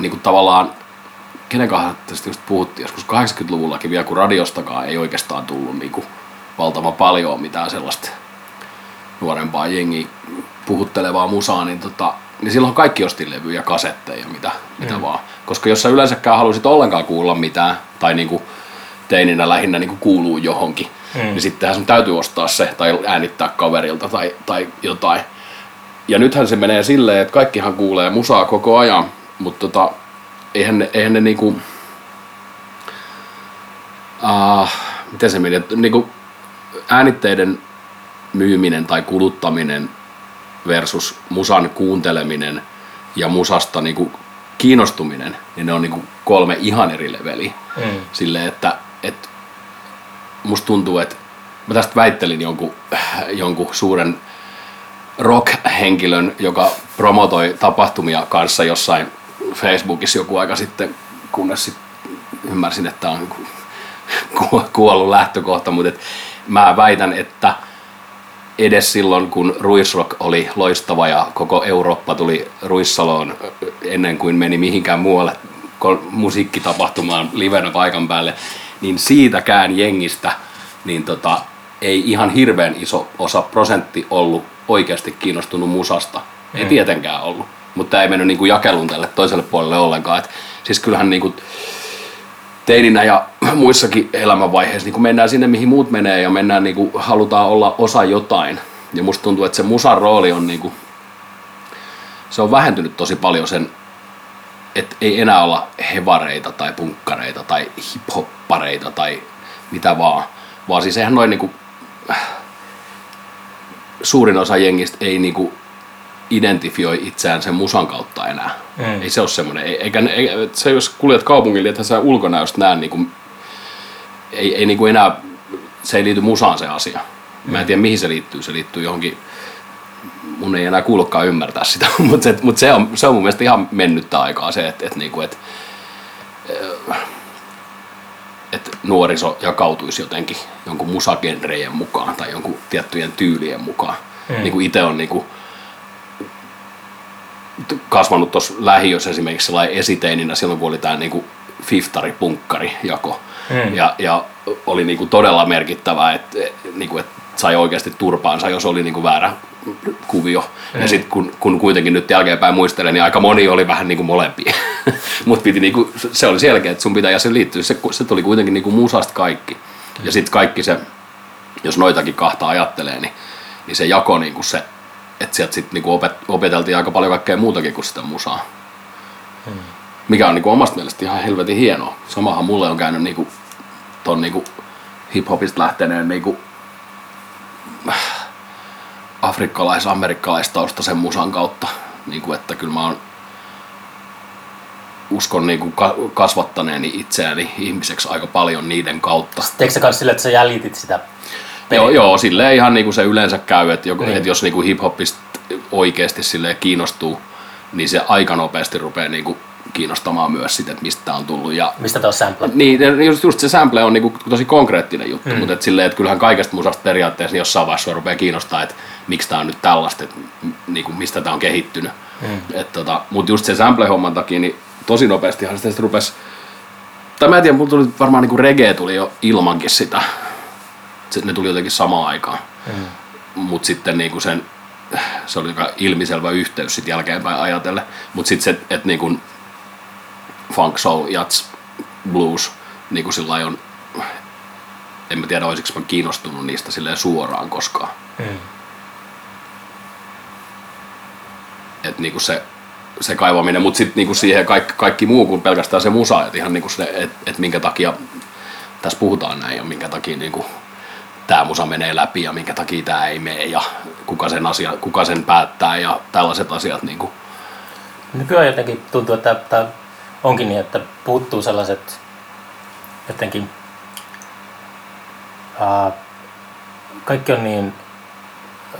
niinku tavallaan, kenenkaan tästä just puhuttiin, joskus kahdeksankymmentäluvullakin vielä, kun radiostakaan ei oikeastaan tullut niinku valtavan paljon mitään sellaista nuorempaa jengiä puhuttelevaa musaa, niin, tota, niin silloin kaikki osti levyjä ja kasetteja, mitä, mm. mitä vaan. Koska jos sä yleensäkään halusit ollenkaan kuulla mitään, tai niinku teininä lähinnä niinku kuuluu johonkin, mm. niin sittenhän sun täytyy ostaa se, tai äänittää kaverilta tai, tai jotain. Ja nythän se menee silleen, että kaikkihan kuulee musaa koko ajan, mutta tota, eihän ne, eihän ne niinku... Uh, miten se meni? Niinku äänitteiden myyminen tai kuluttaminen versus musan kuunteleminen ja musasta niinku kiinnostuminen, niin ne on niinku kolme ihan eri leveliä. Mm. Silleen, että et, musta tuntuu, että mä tästä väittelin jonkun, jonkun suuren rock-henkilön, joka promotoi tapahtumia kanssa jossain Facebookissa joku aika sitten, kunnes sit ymmärsin, että tää on kuollut lähtökohta, mutta et mä väitän, että edes silloin, kun Ruisrock oli loistava ja koko Eurooppa tuli Ruissaloon ennen kuin meni mihinkään muualle musiikkitapahtumaan livenä paikan päälle, niin siitäkään jengistä niin tota, ei ihan hirveän iso osa prosentti ollut oikeasti kiinnostunut musasta. Ei mm. tietenkään ollut, mutta ei mennyt niin kuin jakelun tälle toiselle puolelle ollenkaan. Et siis kyllähän niin kuin teininä ja muissakin elämänvaiheissa niin kun mennään sinne, mihin muut menee ja mennään, niin kun halutaan olla osa jotain. Ja musta tuntuu, että se musan rooli on, niin kun, se on vähentynyt tosi paljon sen, että ei enää olla hevareita tai punkkareita tai hiphoppareita tai mitä vaan. Vaan siis eihän noin, niin kun, suurin osa jengistä ei niin kun identifioi itseään sen musan kautta enää. Mm. Ei se ole semmoinen. Eikä, eikä, se jos kuljet kaupungille, että sä ulkonäöstä näe, niin kuin, ei, ei niin kuin enää, se ei liity musaan se asia. Mm. Mä en tiedä mihin se liittyy. Se liittyy johonkin, mun ei enää kuulukaan ymmärtää sitä, mutta se, mut se, on, se on mun mielestä ihan mennyttä aikaa se, että et, niinku, et, et nuoriso jakautuisi jotenkin jonkun musagenrejen mukaan tai jonkun tiettyjen tyylien mukaan. Mm. Niin kuin itse on niinku kasvanut tuossa lähiössä esimerkiksi sellainen esiteininä, silloin kun oli tämä niinku fiftari-punkkari-jako. Mm. Ja, ja oli niinku todella merkittävää, että niinku, et sai oikeasti turpaansa, jos oli niinku väärä kuvio. Mm. Ja sitten kun, kun kuitenkin nyt jälkeenpäin muistelen, niin aika moni oli vähän niinku molempia. Mut piti niinku, se oli selkeä, että sun pitää, ja se liittyy, se, se tuli kuitenkin niinku musasta kaikki. Mm. Ja sitten kaikki se, jos noitakin kahta ajattelee, niin, niin se jako niinku se, että sieltä sitten niinku opeteltiin aika paljon kaikkea muutakin kuin sitä musaa. Hmm. Mikä on niinku omasta mielestä ihan helvetin hienoa. Samahan mulle on käynyt niinku ton niinku hip-hopista lähteneen niinku afrikkalais-amerikkalaistaustaisen musan kautta. Niinku, että kyllä mä oon uskon niinku kasvattaneeni itseäni ihmiseksi aika paljon niiden kautta. Teikö sä kans sille, että sä jäljitit sitä? Joo, joo, silleen ihan niin kuin se yleensä käy, että mm. et jos niin kuin hip-hopista oikeasti silleen kiinnostuu, niin se aika nopeasti rupeaa niin kuin kiinnostamaan myös sitä, että mistä tämä on tullut. Ja mistä tämä on sample? Niin, just, just se sample on niin kuin tosi konkreettinen juttu, mm. mutta et silleen, et kyllähän kaikesta musasta periaatteessa jossain vaiheessa rupeaa kiinnostaa, että miksi tämä on nyt tällaista, että niin kuin mistä tämä on kehittynyt. Mm. Tota, mutta just se sample-homman takia, niin tosi nopeastihan sitä sitten rupesi, tai mä en tiedä, mulla tuli varmaan niin kuin reggae tuli jo ilmankin sitä. Ne tuli jotenkin samaan aikaan, mm. mutta sitten niinku sen, se oli ilmiselvä yhteys sitten jälkeenpäin ajatellen, mutta sitten se, että niinku funk, soul, jazz, blues, niinku sillain on, en mä tiedä olisiko mä kiinnostunut niistä silleen suoraan koskaan. Mm. Että niinku se, se kaivaminen, mutta sitten niinku siihen kaikki, kaikki muu kuin pelkästään se musa, että ihan niinku se, että et minkä takia tässä puhutaan näin ja minkä takia niin kuin tämä musa menee läpi ja minkä takia tämä ei mene ja kuka sen, asia, kuka sen päättää ja tällaiset asiat. Niin kuin. Nykyään jotenkin tuntuu, että tämä onkin niin, että puuttuu sellaiset jotenkin, ää, kaikki on niin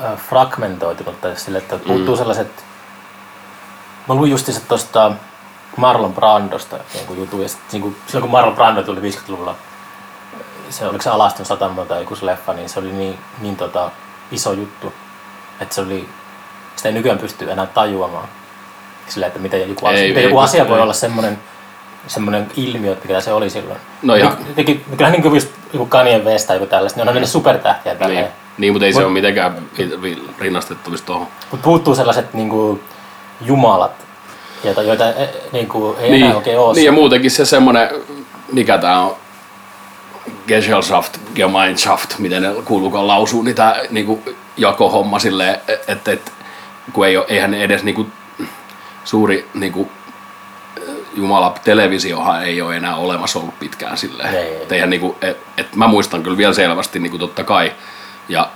ää, fragmentoitunut tai sille, että puuttuu mm. sellaiset, mä luin just se tuosta Marlon Brandosta jonkun jutun ja sit, niin kun, silloin kun Marlon Brando tuli viisikymmentäluvulla, se oliko se Alaston satama tai joku se leffa, niin se oli niin, niin tota, iso juttu, että se oli, sitä ei nykyään pysty enää tajuamaan sillä, että miten joku, ei, asia, miten ei, joku ei, asia ei. voi olla semmoinen, semmoinen ilmiö, että mikä se oli silloin. No ihan. Kyllähän niin kuin just joku Kanye West tai joku tällaista, niin onhan ne supertähtiä tälleen. Niin, niin mutta ei mut, se ole mitenkään rinnastettavissa tuohon. Mutta puuttuu sellaiset niin kuin jumalat, joita, joita niin kuin ei niin, enää oikein ole. Niin ja muutenkin se semmoinen, mikä tämä on. Gesellschaft, Gemeinschaft, miten ne kuuluukaan lausuu, niin tämä niinku, jakohomma silleen, että et, kun ei ole, eihän edes niinku, suuri niinku, jumala televisiohan ei ole enää olemassa ollut pitkään silleen. Eihän, niinku, et, et, mä muistan kyllä vielä selvästi niinku, totta kai, ja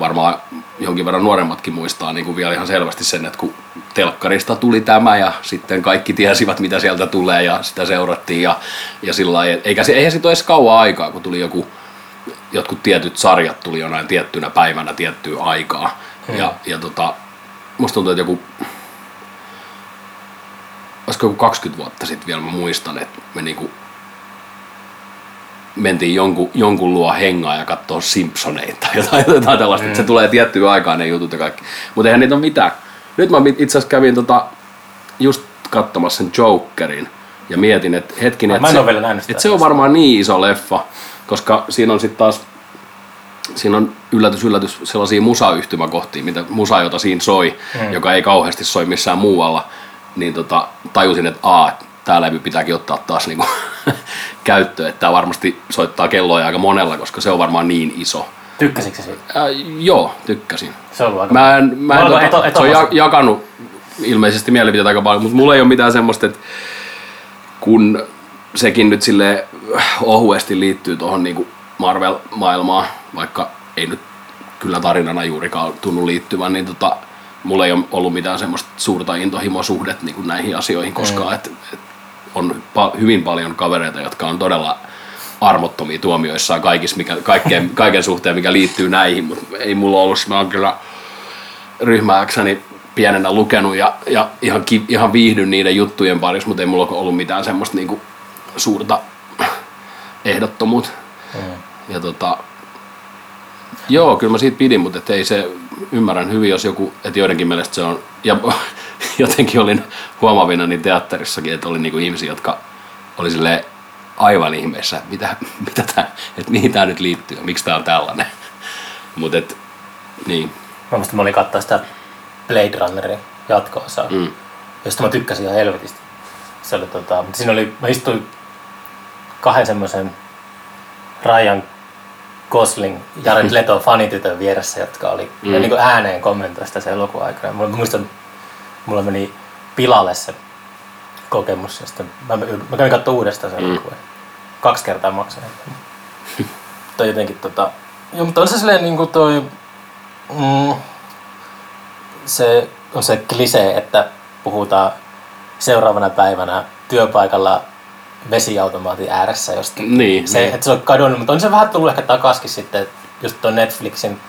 varmaan jonkin verran nuoremmatkin muistaa niinku, vielä ihan selvästi sen, että kun telkkarista tuli tämä ja sitten kaikki tiesivät, mitä sieltä tulee ja sitä seurattiin ja, ja sillä lailla. Eikä se, eihän siitä ole edes kauan aikaa, kun tuli joku, jotkut tietyt sarjat tuli jonain tiettynä päivänä tiettyä aikaa. Hmm. Ja, ja tota, musta tuntuu, että joku, olisiko joku kaksikymmentä vuotta sitten vielä mä muistan, että me niinku mentiin jonkun, jonkun luo hengaan ja kattoo Simpsoneita tai jotain, jotain tällaista, hmm. se tulee tiettyä aikaa ne jutut ja kaikki. Mutta eihän niitä ole mitään. Nyt mä itse asiassa kävin tota, just katsomassa sen Jokerin ja mietin, että hetkinen, että se, et se on varmaan niin iso leffa, koska siinä on sitten taas, siinä on yllätys, yllätys sellaisia musayhtymäkohtia, mitä musa, jota siinä soi, mm. joka ei kauheasti soi missään muualla, niin tota, tajusin, että aah, tää levy pitääkin ottaa taas niinku käyttöön, että tää varmasti soittaa kelloja aika monella, koska se on varmaan niin iso. Tykkäsitkö siitä? Äh, joo, tykkäsin. Se on aika mä en, mä en tuota, eto, eto, se on ja, jakanut ilmeisesti mielipiteitä aika paljon, mutta mulla ei ole mitään semmoista, että kun sekin nyt sille ohuesti liittyy tuohon niinku Marvel-maailmaan, vaikka ei nyt kyllä tarinana juurikaan tunnu liittyvän, niin tota, mulla ei ole ollut mitään semmoista suurta intohimosuhdetta niinku näihin asioihin koskaan. Mm. Et, et on pa- hyvin paljon kavereita, jotka on todella armottomia tuomioissaan kaikissa, mikä, kaikkeen, kaiken suhteen, mikä liittyy näihin, mutta ei mulla ollut, mä oon kyllä ryhmäkseni pienenä lukenut ja, ja ihan, ihan viihdyn niiden juttujen parissa, mutta ei mulla ollut mitään semmoista niinku suurta ehdottomuutta. Mm. Ja tota, joo, kyllä mä siitä pidin, mutta et ei se, ymmärrän hyvin, jos joku, että joidenkin mielestä se on, ja jotenkin olin huomaavina niin teatterissakin, että oli niinku ihmisiä, jotka oli silleen, aivan ihmeessä, että mitä, mitä tää, et mihin tämä nyt liittyy, miksi tämä on tällainen. Mut et, niin. Mä muistan, mä olin katsoa sitä Blade Runnerin jatko-osaa, mm. josta mä tykkäsin ihan helvetisti. Se oli, tota, mutta siinä oli, mä istuin kahden semmoisen Ryan Gosling, Jared Leto fanitytön vieressä, jotka oli mm. niin kuin ääneen kommentoi sitä sen elokuvan aikana. Mä muistan, mulla meni pilalle se kokemus ja sitten mä, mä kävin katsoa uudestaan sen mm. elokuvan. Kaksi kertaa maksan. Toi jotenkin tota... Joo, mutta on se silleen niinku toi... Mm, se on se klisee, että puhutaan seuraavana päivänä työpaikalla vesiautomaatin ääressä jostain. Niin. Se, niin. Että se on kadonnut, mutta on se vähän tullut ehkä takaskin sitten just tuon Netflixin.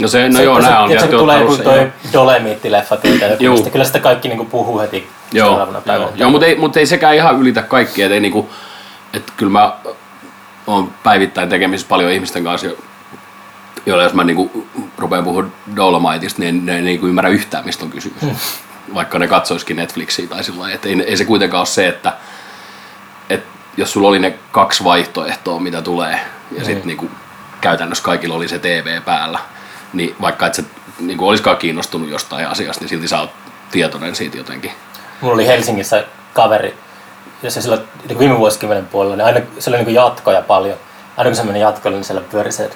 No se, no se, joo, nää on. Se, se tulee joku toi Dolemiitti-leffa tietysti. Kyllä sitä kaikki niinku puhuu heti. Joo, joo, joo mutta ei, mut ei sekään ihan ylitä kaikkia. Et niinku, et kyllä mä oon päivittäin tekemisissä paljon ihmisten kanssa, joilla jos mä niinku rupean puhumaan Dolomitista, niin ne ei niinku ymmärrä yhtään, mistä on kysymys. Hmm. Vaikka ne katsoisikin Netflixiä tai sillä lailla. Ei, ei se kuitenkaan ole se, että et jos sulla oli ne kaksi vaihtoehtoa, mitä tulee, ja hmm. sitten niinku, käytännössä kaikilla oli se T V päällä, niin vaikka et sä niinku, olisikaan kiinnostunut jostain asiasta, niin silti sä oot tietoinen siitä jotenkin. Mulla oli Helsingissä kaveri, jossa silloin niin viime vuosikymmenen puolella, niin aina siellä oli niin jatkoja paljon. Aina kun se meni jatkoille, niin siellä pyöri se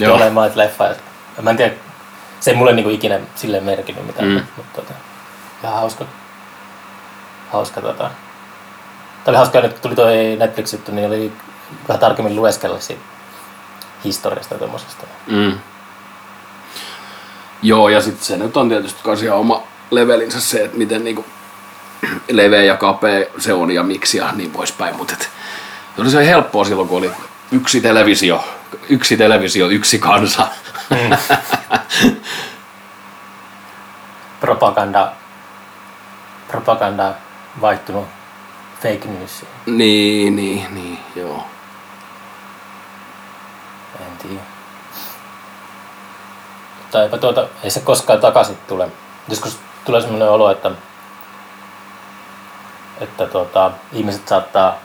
Dolemite leffa. Mä en tiedä, se ei mulle niin ikinä silleen merkinnyt mitään, mm. mutta tota, ihan hauska. hauska tota. Tämä oli hauskaa, kun tuli tuo Netflix-juttu, niin oli vähän tarkemmin lueskella siitä historiasta ja tommosesta. Mm. Joo, ja sitten se nyt on tietysti myös ihan oma levelinsä se, että miten niinku leveä ja kapea se on ja miksi ja niin poispäin, mutta se oli se helppoa silloin, kun oli yksi televisio, yksi televisio, yksi kansa. Mm. propaganda, propaganda vaihtunut fake newsiin. Niin, niin, niin, joo. En tiedä. Mutta eipä tuota, ei se koskaan takaisin tule. Joskus tulee semmoinen olo, että, että tuota, ihmiset saattaa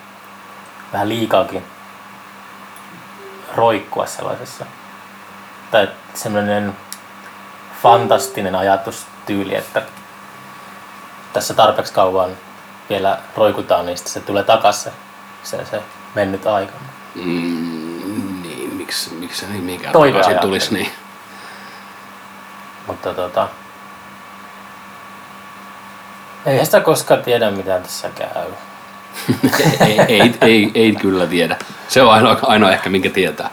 vähän liikaakin roikkua sellaisessa. Tai semmoinen fantastinen ajatustyyli, että tässä tarpeeksi kauan vielä roikutaan, niin se tulee takaisin se, se mennyt aika. Mm, niin, miksi, miksi niin, mikä takaisin tulisi niin? Mutta tota, ei sitä koskaan tiedä, mitä tässä käy. ei, ei, ei, ei kyllä tiedä. Se on ainoa, ainoa ehkä, minkä tietää.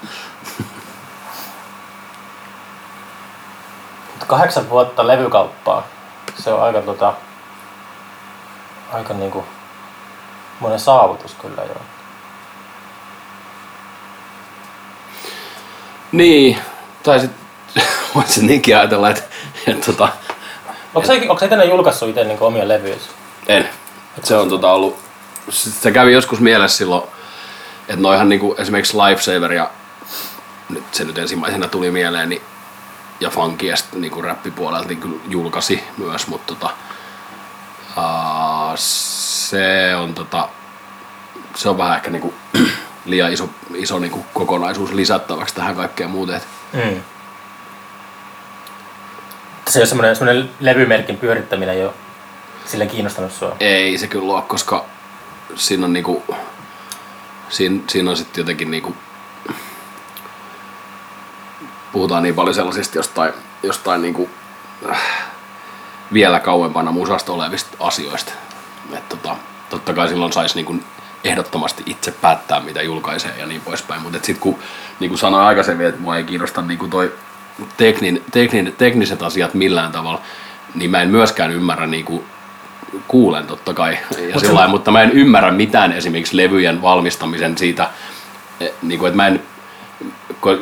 Kahdeksan vuotta levykauppaa. Se on aika, tota, aika niinku monen saavutus kyllä joo. Niin, tai sit voisin niinkin ajatella, että et, tota... Onko sä itse julkaissut ite niinku omia levyjäsi? En. Et se on tota ollut... Se kävi joskus mielessä silloin, että noihan niinku esimerkiksi Lifesaver ja nyt se nyt ensimmäisenä tuli mieleen, niin ja funkia sitten niinku räppipuolelta niin kyllä julkaisi myös, mutta tota, uh, se on tota, se on vähän ehkä niinku liian iso, iso niinku kokonaisuus lisättäväksi tähän kaikkeen muuten. Mm. Se on semmoinen, semmoinen levymerkin pyörittäminen ei ole sillä kiinnostanut sua? Ei se kyllä ole, koska siinä on niinku, siinä, siinä on sitten jotenkin niinku puhutaan niin paljon sellaisista jostain, jostain niinku, äh, vielä kauempana musasta olevista asioista. Et tota, totta kai silloin saisi niinku ehdottomasti itse päättää, mitä julkaisee ja niin poispäin. Mutta sitten kun niinku sanoin aikaisemmin, että mua ei kiinnosta niinku toi teknin, teknin, tekniset asiat millään tavalla, niin mä en myöskään ymmärrä, niinku, kuulen totta kai, ja sillain, mutta mä en ymmärrä mitään esimerkiksi levyjen valmistamisen siitä, niinku, että mä en...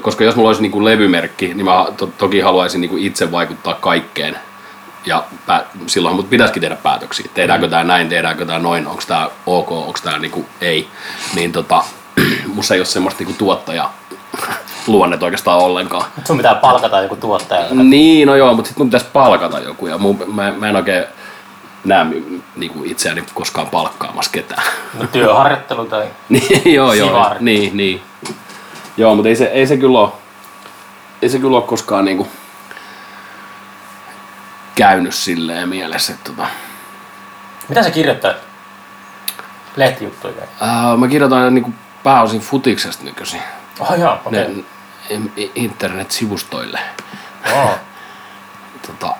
Koska jos mulla olisi niinku levymerkki, niin mä to- toki haluaisin niinku itse vaikuttaa kaikkeen. Ja pä- silloin mut pitäisikin tehdä päätöksiä. Tehdäänkö tää näin, tehdäänkö tää noin, onko tää ok, onko tää niinku ei. Niin tota, musta ei ole semmoista niinku tuottaja luonnet oikeastaan ollenkaan. Sun pitää palkata joku tuottaja. Joka... Niin, no joo, mutta sit mun pitäisi palkata joku. Ja mun, mä, mä en oikein näe niinku itseäni koskaan palkkaamassa ketään. No työharjoittelu tai niin, joo, joo, niin, niin. Joo, mutta ei se, ei se kyllä ole, ei se kyllä ole koskaan niinku käynyt silleen mielessä. Tota. Mitä sä kirjoittat? Lehtijuttuja? Uh, mä kirjoitan niinku pääosin futiksesta nykyisin. Oh jaa, okei. Okay. Internet-sivustoille. Oh. tota,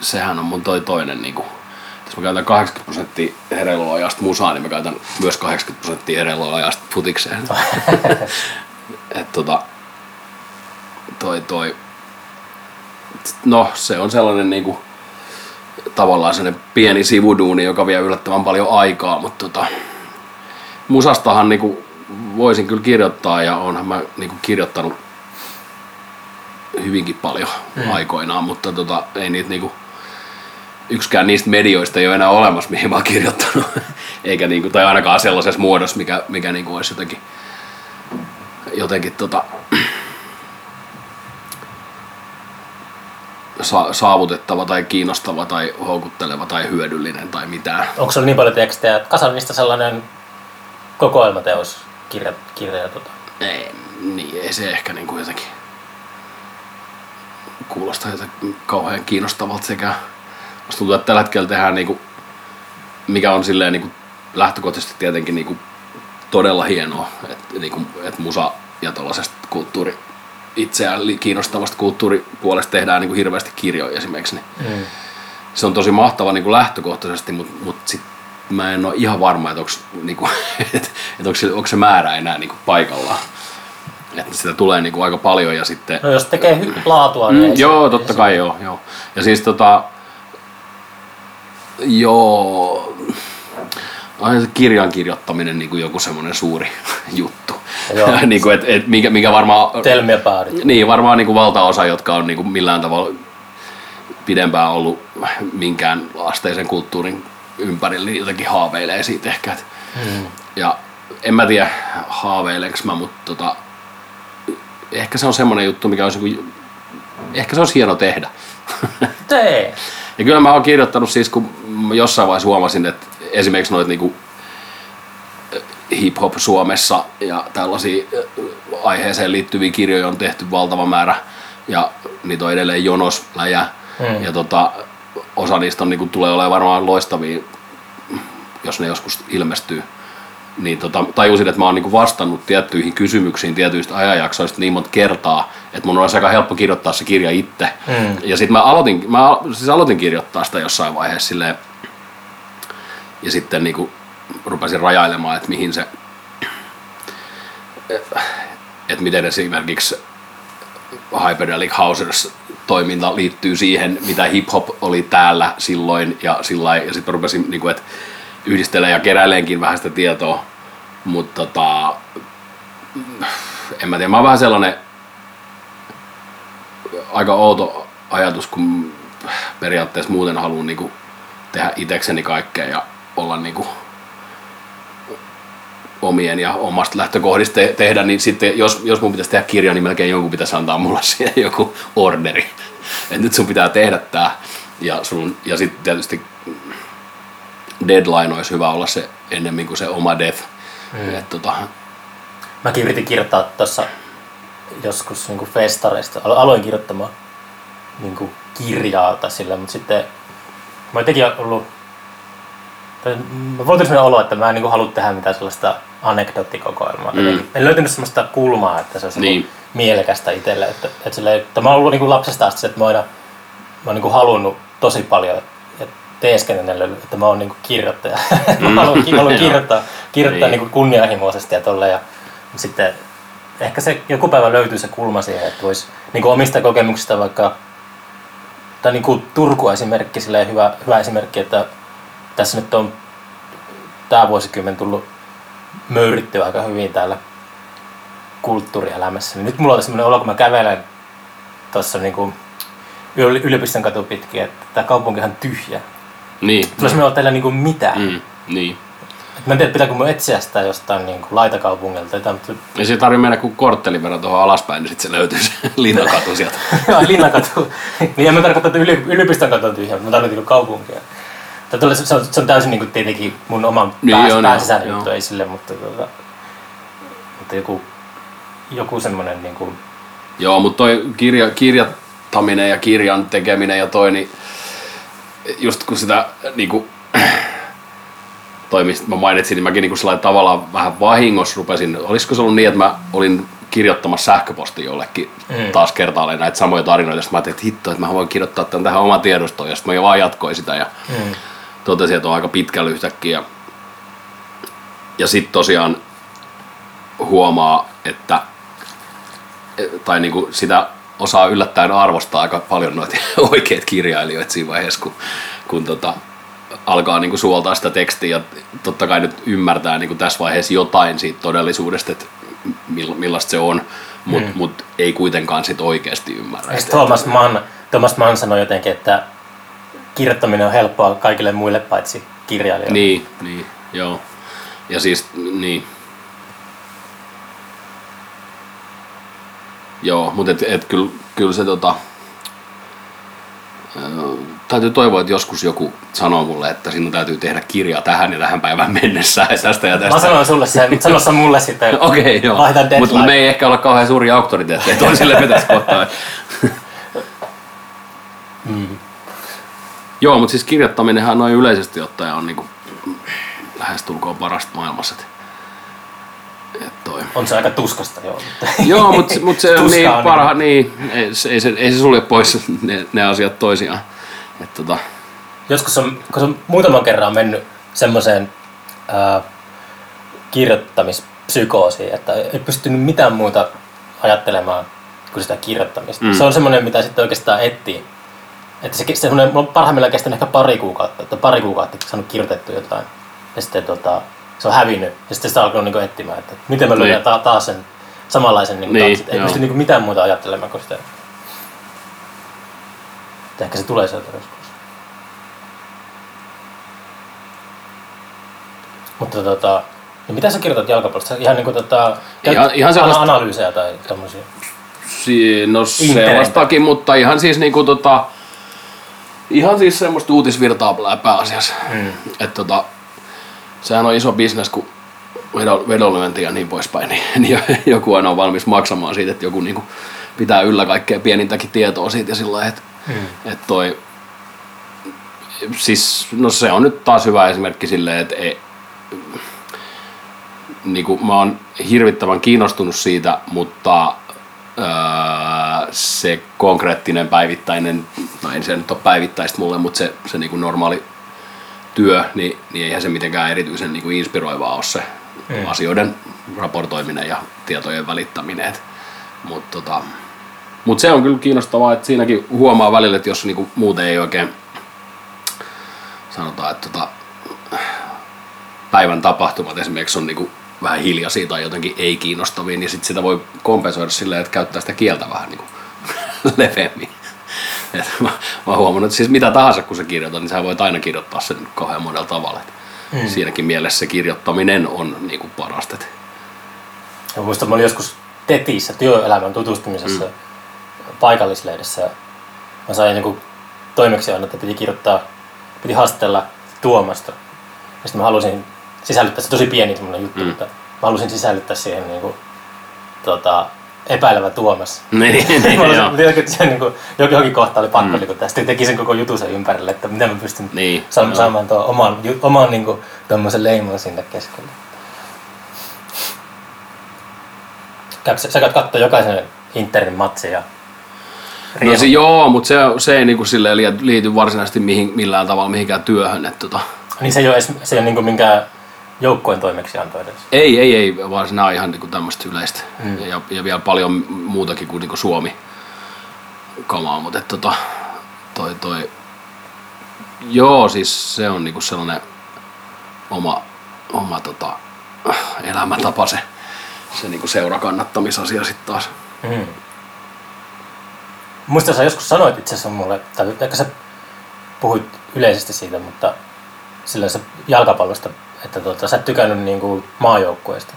sehän on mun toi toinen niinku. Jos mä käytän kahdeksankymmentä prosenttia hereiluajasta musaa, niin mä käytän myös kahdeksankymmentä prosenttia hereiluajasta futikseen. Et tota, toi toi, no se on sellainen niinku, tavallaan sellainen pieni sivuduuni, joka vie yllättävän paljon aikaa, mutta tota, musastahan niinku voisin kyllä kirjoittaa ja oonhan mä niinku kirjoittanut hyvinkin paljon mm. aikoinaan, mutta tota, ei niitä niinku, yksikään niistä medioista ei ole enää olemassa, mihin mä oon kirjoittanut, eikä niinku, tai ainakaan sellaisessa muodossa, mikä, mikä niinku olisi jotenkin jotenkin tota, sa- saavutettava tai kiinnostava tai houkutteleva tai hyödyllinen tai mitään. Onko sulla niin paljon tekstejä, että kasaan niistä sellainen kokoelmateos kirja, kirja tota? Ei, niin, ei se ehkä niin kuin jotenkin kuulostaa jotenkin kauhean kiinnostavalta sekä. Musta tuntuu, että tällä hetkellä tehdään niin kuin, mikä on silleen niin kuin lähtökohtaisesti tietenkin niin kuin todella hienoa, että niinku, et musa ja tuollaisesta kulttuuri, itseään kiinnostavasta kulttuuripuolesta tehdään niinku hirveästi kirjoja esimerkiksi. Niin mm. Se on tosi mahtava niinku lähtökohtaisesti, mutta mut sitten mä en ole ihan varma, että onko, niinku, et, et onko, onko se määrä enää niinku paikallaan. Että sitä tulee niinku aika paljon ja sitten... No jos tekee hy- laatua. Mm, niin joo, totta kai joo, joo. Ja siis tota... Joo... Aina se kirjan kirjoittaminen niinku joku semmoinen suuri juttu. niinku, et, et, mikä, mikä varmaan... Telmiäpäärit. Niin, varmaan niinku valtaosa, jotka on niinku millään tavalla pidempään ollut minkään asteisen kulttuurin ympärillä, niin jotenkin haaveilee siitä ehkä. Et, mm. Ja en mä tiedä haaveileks mä, mutta tota... Ehkä se on semmoinen juttu, mikä olisi, niin kuin, ehkä se olisi hieno tehdä. Tee! Ja kyllä mä oon kirjoittanut siis, kun jossain vaiheessa huomasin, että esimerkiksi noita niin hip-hop Suomessa ja tällaisia aiheeseen liittyviä kirjoja on tehty valtava määrä ja niitä on edelleen jonos läjä. Hmm. Ja tota, osa niistä on, niin kuin, tulee olemaan varmaan loistavia, jos ne joskus ilmestyy. Niin tota, tajusin, että mä oon niinku vastannut tiettyihin kysymyksiin tietyistä ajanjaksoista niin monta kertaa, että mun olisi aika helppo kirjoittaa se kirja itse. Mm. Ja sit mä aloitin, mä siis aloitin kirjoittaa sitä jossain vaiheessa silleen, ja sitten niinku rupesin rajailemaan, että mihin se, että miten esimerkiksi Hyperdelic Housers toiminta liittyy siihen, mitä hip-hop oli täällä silloin ja sillain, ja sit mä rupesin niinku, että yhdistelen ja keräilenkin vähän sitä tietoa, mutta tota, en mä tiedä, mä oon vähän sellainen aika outo ajatus, kun periaatteessa muuten haluan niinku tehdä itekseni kaikkea ja olla niinku omien ja omasta lähtökohdista te- tehdä, niin sitten jos, jos mun pitäisi tehdä kirja, niin melkein jonkun pitäisi antaa mulle siihen joku orderi, että nyt sun pitää tehdä tää ja, sun, ja sitten tietysti deadline olisi hyvä olla se ennemmin kuin se oma death. Mm. Et, tota... Mäkin yritin kirjoittaa tuossa joskus niin kuin festareista. Aloin kirjoittamaan niin kuin kirjaa tai sillä, mutta sitten mä jotenkin ollut... Mä voin tietysti olla, että mä en niin kuin halua tehdä mitään sellaista anekdoottikokoelmaa. Mm. En löytynyt sellaista kulmaa, että se olisi niin mielekästä itselle. Että, että sillä, että mä oon ollut niin kuin lapsesta asti, että mä oon, mä oon niin kuin halunnut tosi paljon teeskennellyt, että mä oon niinku kirjoittaja. Mm. haluan, haluan kirjoittaa, kirjoittaa niinku kunnianhimoisesti ja tolle. Ja sitten ehkä se joku päivä löytyy se kulma siihen, että vois niinku omista kokemuksista vaikka, tai niinku Turku esimerkki, silleen hyvä, hyvä esimerkki, että tässä nyt on tää vuosikymmen tullut möyrittyä aika hyvin täällä kulttuurielämässä. Nyt mulla on semmoinen olo, kun mä kävelen tuossa niinku yliopiston katu pitkin, että tää kaupunki on tyhjä. Niin. Tulee semmoinen olla teillä niinku mitään. Mm, niin. Et mä en tiedä, pitääkö mun etsiä sitä jostain niinku laitakaupungilta. Jotain, mutta... Ja se tarvii mennä kuin korttelin verran tuohon alaspäin, niin sit se löytyy se Linnakatu sieltä. Joo, Linnakatu. Niin, en mä tarkoita, että yliopiston katu on tyhjä, mutta mä tarkoitin kaupunkia. Tulee, se, on, se on täysin niinku tietenkin mun oman niin, pääsisäinen juttu, ei sille, mutta, tuota, mutta joku, joku semmonen niinku... Joo, mutta toi kirja, kirja ottaminen ja kirjan tekeminen ja toi, niin just kun sitä niinku toi, mistä mä mainitsin, niin mäkin niinku sellainen tavallaan vähän vahingossa rupesin, olisiko se ollut niin, että mä olin kirjoittamassa sähköpostia jollekin mm. taas kertaalleen näitä samoja tarinoita, ja mä ajattelin, että hitto, että mä voin kirjoittaa tämän tähän oman tiedostoon, ja sitten mä vaan jatkoin sitä, ja mm. totesin, että on aika pitkällä yhtäkkiä, ja, ja sit tosiaan huomaa, että tai niinku sitä osaa yllättäen arvostaa aika paljon noita oikeita kirjailijoita siinä vaiheessa, kun, kun tota, alkaa niinku suoltaa sitä tekstiä. Ja totta kai nyt ymmärtää niinku tässä vaiheessa jotain siitä todellisuudesta, että millaista se on, mutta hmm. mut ei kuitenkaan sit oikeasti ymmärrä. Eikö Thomas Mann, Thomas Mann sanoi jotenkin, että kirjoittaminen on helppoa kaikille muille paitsi kirjailijoille. Niin, niin, joo. Ja siis, niin. Joo, mutta et, et kyllä kyl se tota, täytyy toivoa, että joskus joku sanoo mulle, että sinun täytyy tehdä kirja tähän ja tähän päivään mennessä ja tästä ja tästä. Mä sanon sulle sen, sano sä mulle sitten. Okei, okay, joo, mutta me ei ehkä olla kauhean suuria auktoriteetteja toisille pitäisi kohtaa. mm. Joo, mutta siis kirjoittaminenhan noin yleisesti ottaen on niinku lähestulkoon parasta maailmassa. Toi. On se aika tuskasta, joo. Joo, mutta mut se on niin parha, niin, ei, se, ei, se, ei se sulje pois ne, ne asiat toisiaan. Et, tota. Joskus on, kun se on muutaman kerran mennyt semmoiseen äh, kirjoittamispsykoosiin, että ei pystynyt mitään muuta ajattelemaan kuin sitä kirjoittamista. Mm. Se on semmoinen, mitä sitten oikeastaan etsii. Että se, se on parhaimmillaan kestänyt ehkä pari kuukautta, että pari kuukautta saanut kirjoitettua jotain. Ja sitten tota, se on hävinnyt ja sitten sitä alkanut niinku etsimään, että miten mä löydän niin. taas sen samanlaisen niinku niin, taas. Ei pysty niinku mitään muuta ajattelemaan kuin sitä. Että ehkä se tulee sieltä joskus. Mutta tota, niin mitä sä kirjoitat jalkapallosta? Ihan niinku tota, ihan, ihan sellaista analyysejä tai tommosia? Si- no sellaistakin, mutta ihan siis niinku tota, ihan siis semmoista uutisvirtaa pääasiassa. Mm. Että tota, sehän on iso bisnes, kun vedonlyönti ja niin poispäin, niin, niin joku aina on valmis maksamaan siitä, että joku niin kuin pitää yllä kaikkea pienintäkin tietoa siitä ja sillä että mm. et toi, siis no se on nyt taas hyvä esimerkki silleen, että ei, niin kuin mä oon hirvittävän kiinnostunut siitä, mutta öö, se konkreettinen päivittäinen, no ei se nyt ole päivittäistä mulle, mutta se, se niin kuin normaali työ, niin, niin eihän se mitenkään erityisen niin kuin inspiroivaa ole se mm. asioiden raportoiminen ja tietojen välittäminen. Mutta tota, mut se on kyllä kiinnostavaa, että siinäkin huomaa välillä, että jos niin kuin muuten ei oikein sanotaan, että tota, päivän tapahtumat esimerkiksi on niin kuin vähän hiljaisia tai jotenkin ei kiinnostavia, niin sit sitä voi kompensoida silleen, että käyttää sitä kieltä vähän niin kuin leveämmin. Et mä, mä oon huomannut, että siis mitä tahansa kun sä kirjoitat, niin sä voit aina kirjoittaa sen kauhean monella tavalla. Mm. Siinäkin mielessä se kirjoittaminen on niin kuin parasta. Ja muistan, mä olin joskus Tetissä työelämän tutustumisessa mm. paikallislehdessä. Mä sain joku toimeksiannon, että piti kirjoittaa, piti haastella Tuomasta. Ja sitten mä halusin sisällyttää, se tosi pieni semmoinen juttu, mm. mutta mä halusin sisällyttää siihen niin kuin, tota, epäilevä Tuomas. Niin, niin, niin, johonkin kohtaan oli pakko, mm. kun tästä teki sen koko jutun sen ympärille, että miten mä pystyn niin, saamaan tuon oman, oman niin kuin, tommosen leiman sinne keskelle. Sä, sä käyt katsoa jokaisen Interin matsin ja no se, joo, mutta se, se ei niin kuin, silleen, liity varsinaisesti mihin, millään tavalla mihinkään työhön. Että, tota. Niin se ei ole, se ei ole niin kuin, minkään joukkojen toimeksianto edes? Ei, ei, ei, vaan nämä on ihan niinku tämmöistä yleistä mm. ja, ja vielä paljon muutakin kuin niinku Suomi-kamaa, mutta tota, toi, toi, joo, siis se on niinku sellainen oma, oma tota, elämäntapa se, se niinku seurakannattamisasia sitten taas. Mm. Muistan, sä joskus sanoit itse asiassa mulle, tai ehkä sä puhuit yleisesti siitä, mutta sillä se jalkapallosta että tuota, sä et tykännyt niinku maajoukkueesta.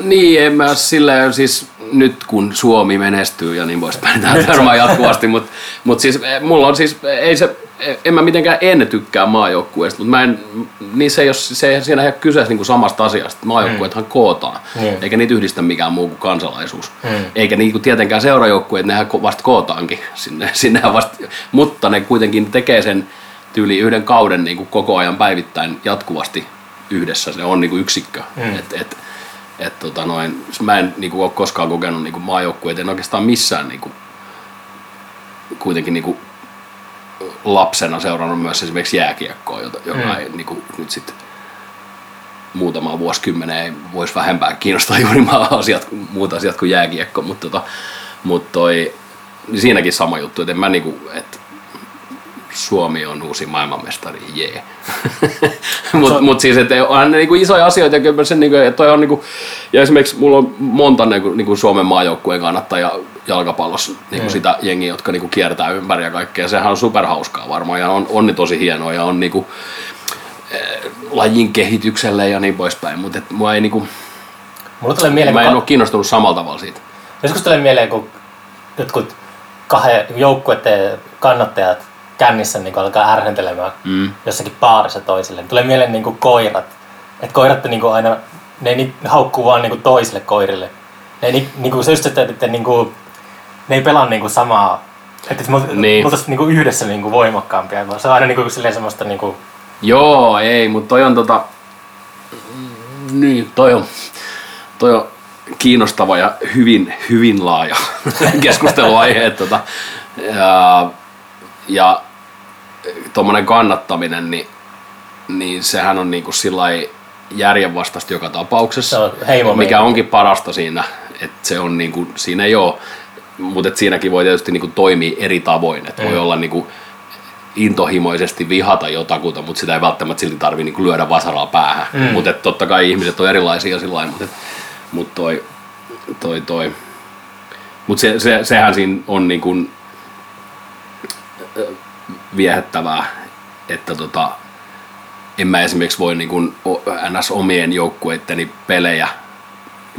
Niin, en mä silleen, siis nyt kun Suomi menestyy ja niin poispäin, tää varmaan jatkuvasti, mutta mut siis mulla on siis, ei se, en mä mitenkään en tykkää maajoukkueesta, mutta mä en, niin se ei ole, se, siinä ei ole kyse niinku samasta asiasta, maajoukkuethan mm. kootaan, mm. eikä niitä yhdistä mikään muu kuin kansalaisuus, mm. eikä niinku tietenkään seurajoukkueet, nehän vasta kootaankin sinne, sinnehän vasta, mutta ne kuitenkin tekee sen, tyyli yhden kauden niin kuin koko ajan päivittäin jatkuvasti yhdessä. Se on niin kuin yksikkö. Mm. Et, et, et, tota noin, mä en niin kuin, ole koskaan kokenut niin maajoukkueita, en oikeastaan missään niin kuin, kuitenkin niin kuin, lapsena seurannut myös esimerkiksi jääkiekkoa, joka mm. ei niin kuin, nyt sitten muutamaa vuosikymmeneen ei voisi vähempää kiinnostaa juuri asiat, muut asiat kuin jääkiekko, mutta tota, mut toi, siinäkin sama juttu, että en mä niin kuin, et, Suomi on uusi maailmanmestari, jee. Yeah. Mut, mut siis, että onhan ne niinku isoja asioita, ja sen niinku, että toi on niinku, ja esimerkiksi mulla on monta niinku, niinku Suomen maajoukkueen kannattaja jalkapallossa, niinku mm. sitä jengiä, jotka niinku kiertää ympäri ja kaikkea, sehän on superhauskaa varmaan, ja on, on tosi hienoa, ja on niinku eh, lajin kehitykselle ja niin poispäin, mutta et mua ei niinku, mulla tulee mieleen, mä en ka- ole kiinnostunut samalla tavalla siitä. Joskus tulee mieleen, kun jotkut kahden joukkueiden kannattajat kännissä niin alkaa ärhentelemään mm. jossakin baarissa toisille. Tulee mieleen niin kuin koirat. Et koirat niin kuin aina, ne ei ni, haukkuu vaan niin kuin toisille koirille. Ne ei, niin kuin, se just, että, että niin kuin, ne ei pelaa niin kuin samaa. Että me niin. oltaisiin niin kuin yhdessä niin kuin voimakkaampia. Se on aina niin kuin, silleen semmoista niin kuin... Joo, ei, mutta toi on tota... Niin, toi on... Toi on kiinnostava ja hyvin, hyvin laaja keskusteluaihe. tota. Ja... ja tuommoinen kannattaminen, niin niin sehän on niin kuin sillai järjenvastaista joka tapauksessa, on heimo, mikä heimo. Onkin parasta siinä, että se on niin kuin, siinä ei ole, mutta siinäkin voi tietysti niin kuin toimia eri tavoin, että mm. voi olla niin kuin intohimoisesti vihata jotakuta, mutta sitä ei välttämättä silti tarvitse niin kuin lyödä vasaraa päähän, mm. mutta totta kai ihmiset on erilaisia sillain, mutta, mutta toi, toi, toi. Mut se, se, sehän siinä on niin kuin viehättävää, että tota, en mä esimerkiksi voi niin kuin ns. Omien joukkueitteni pelejä,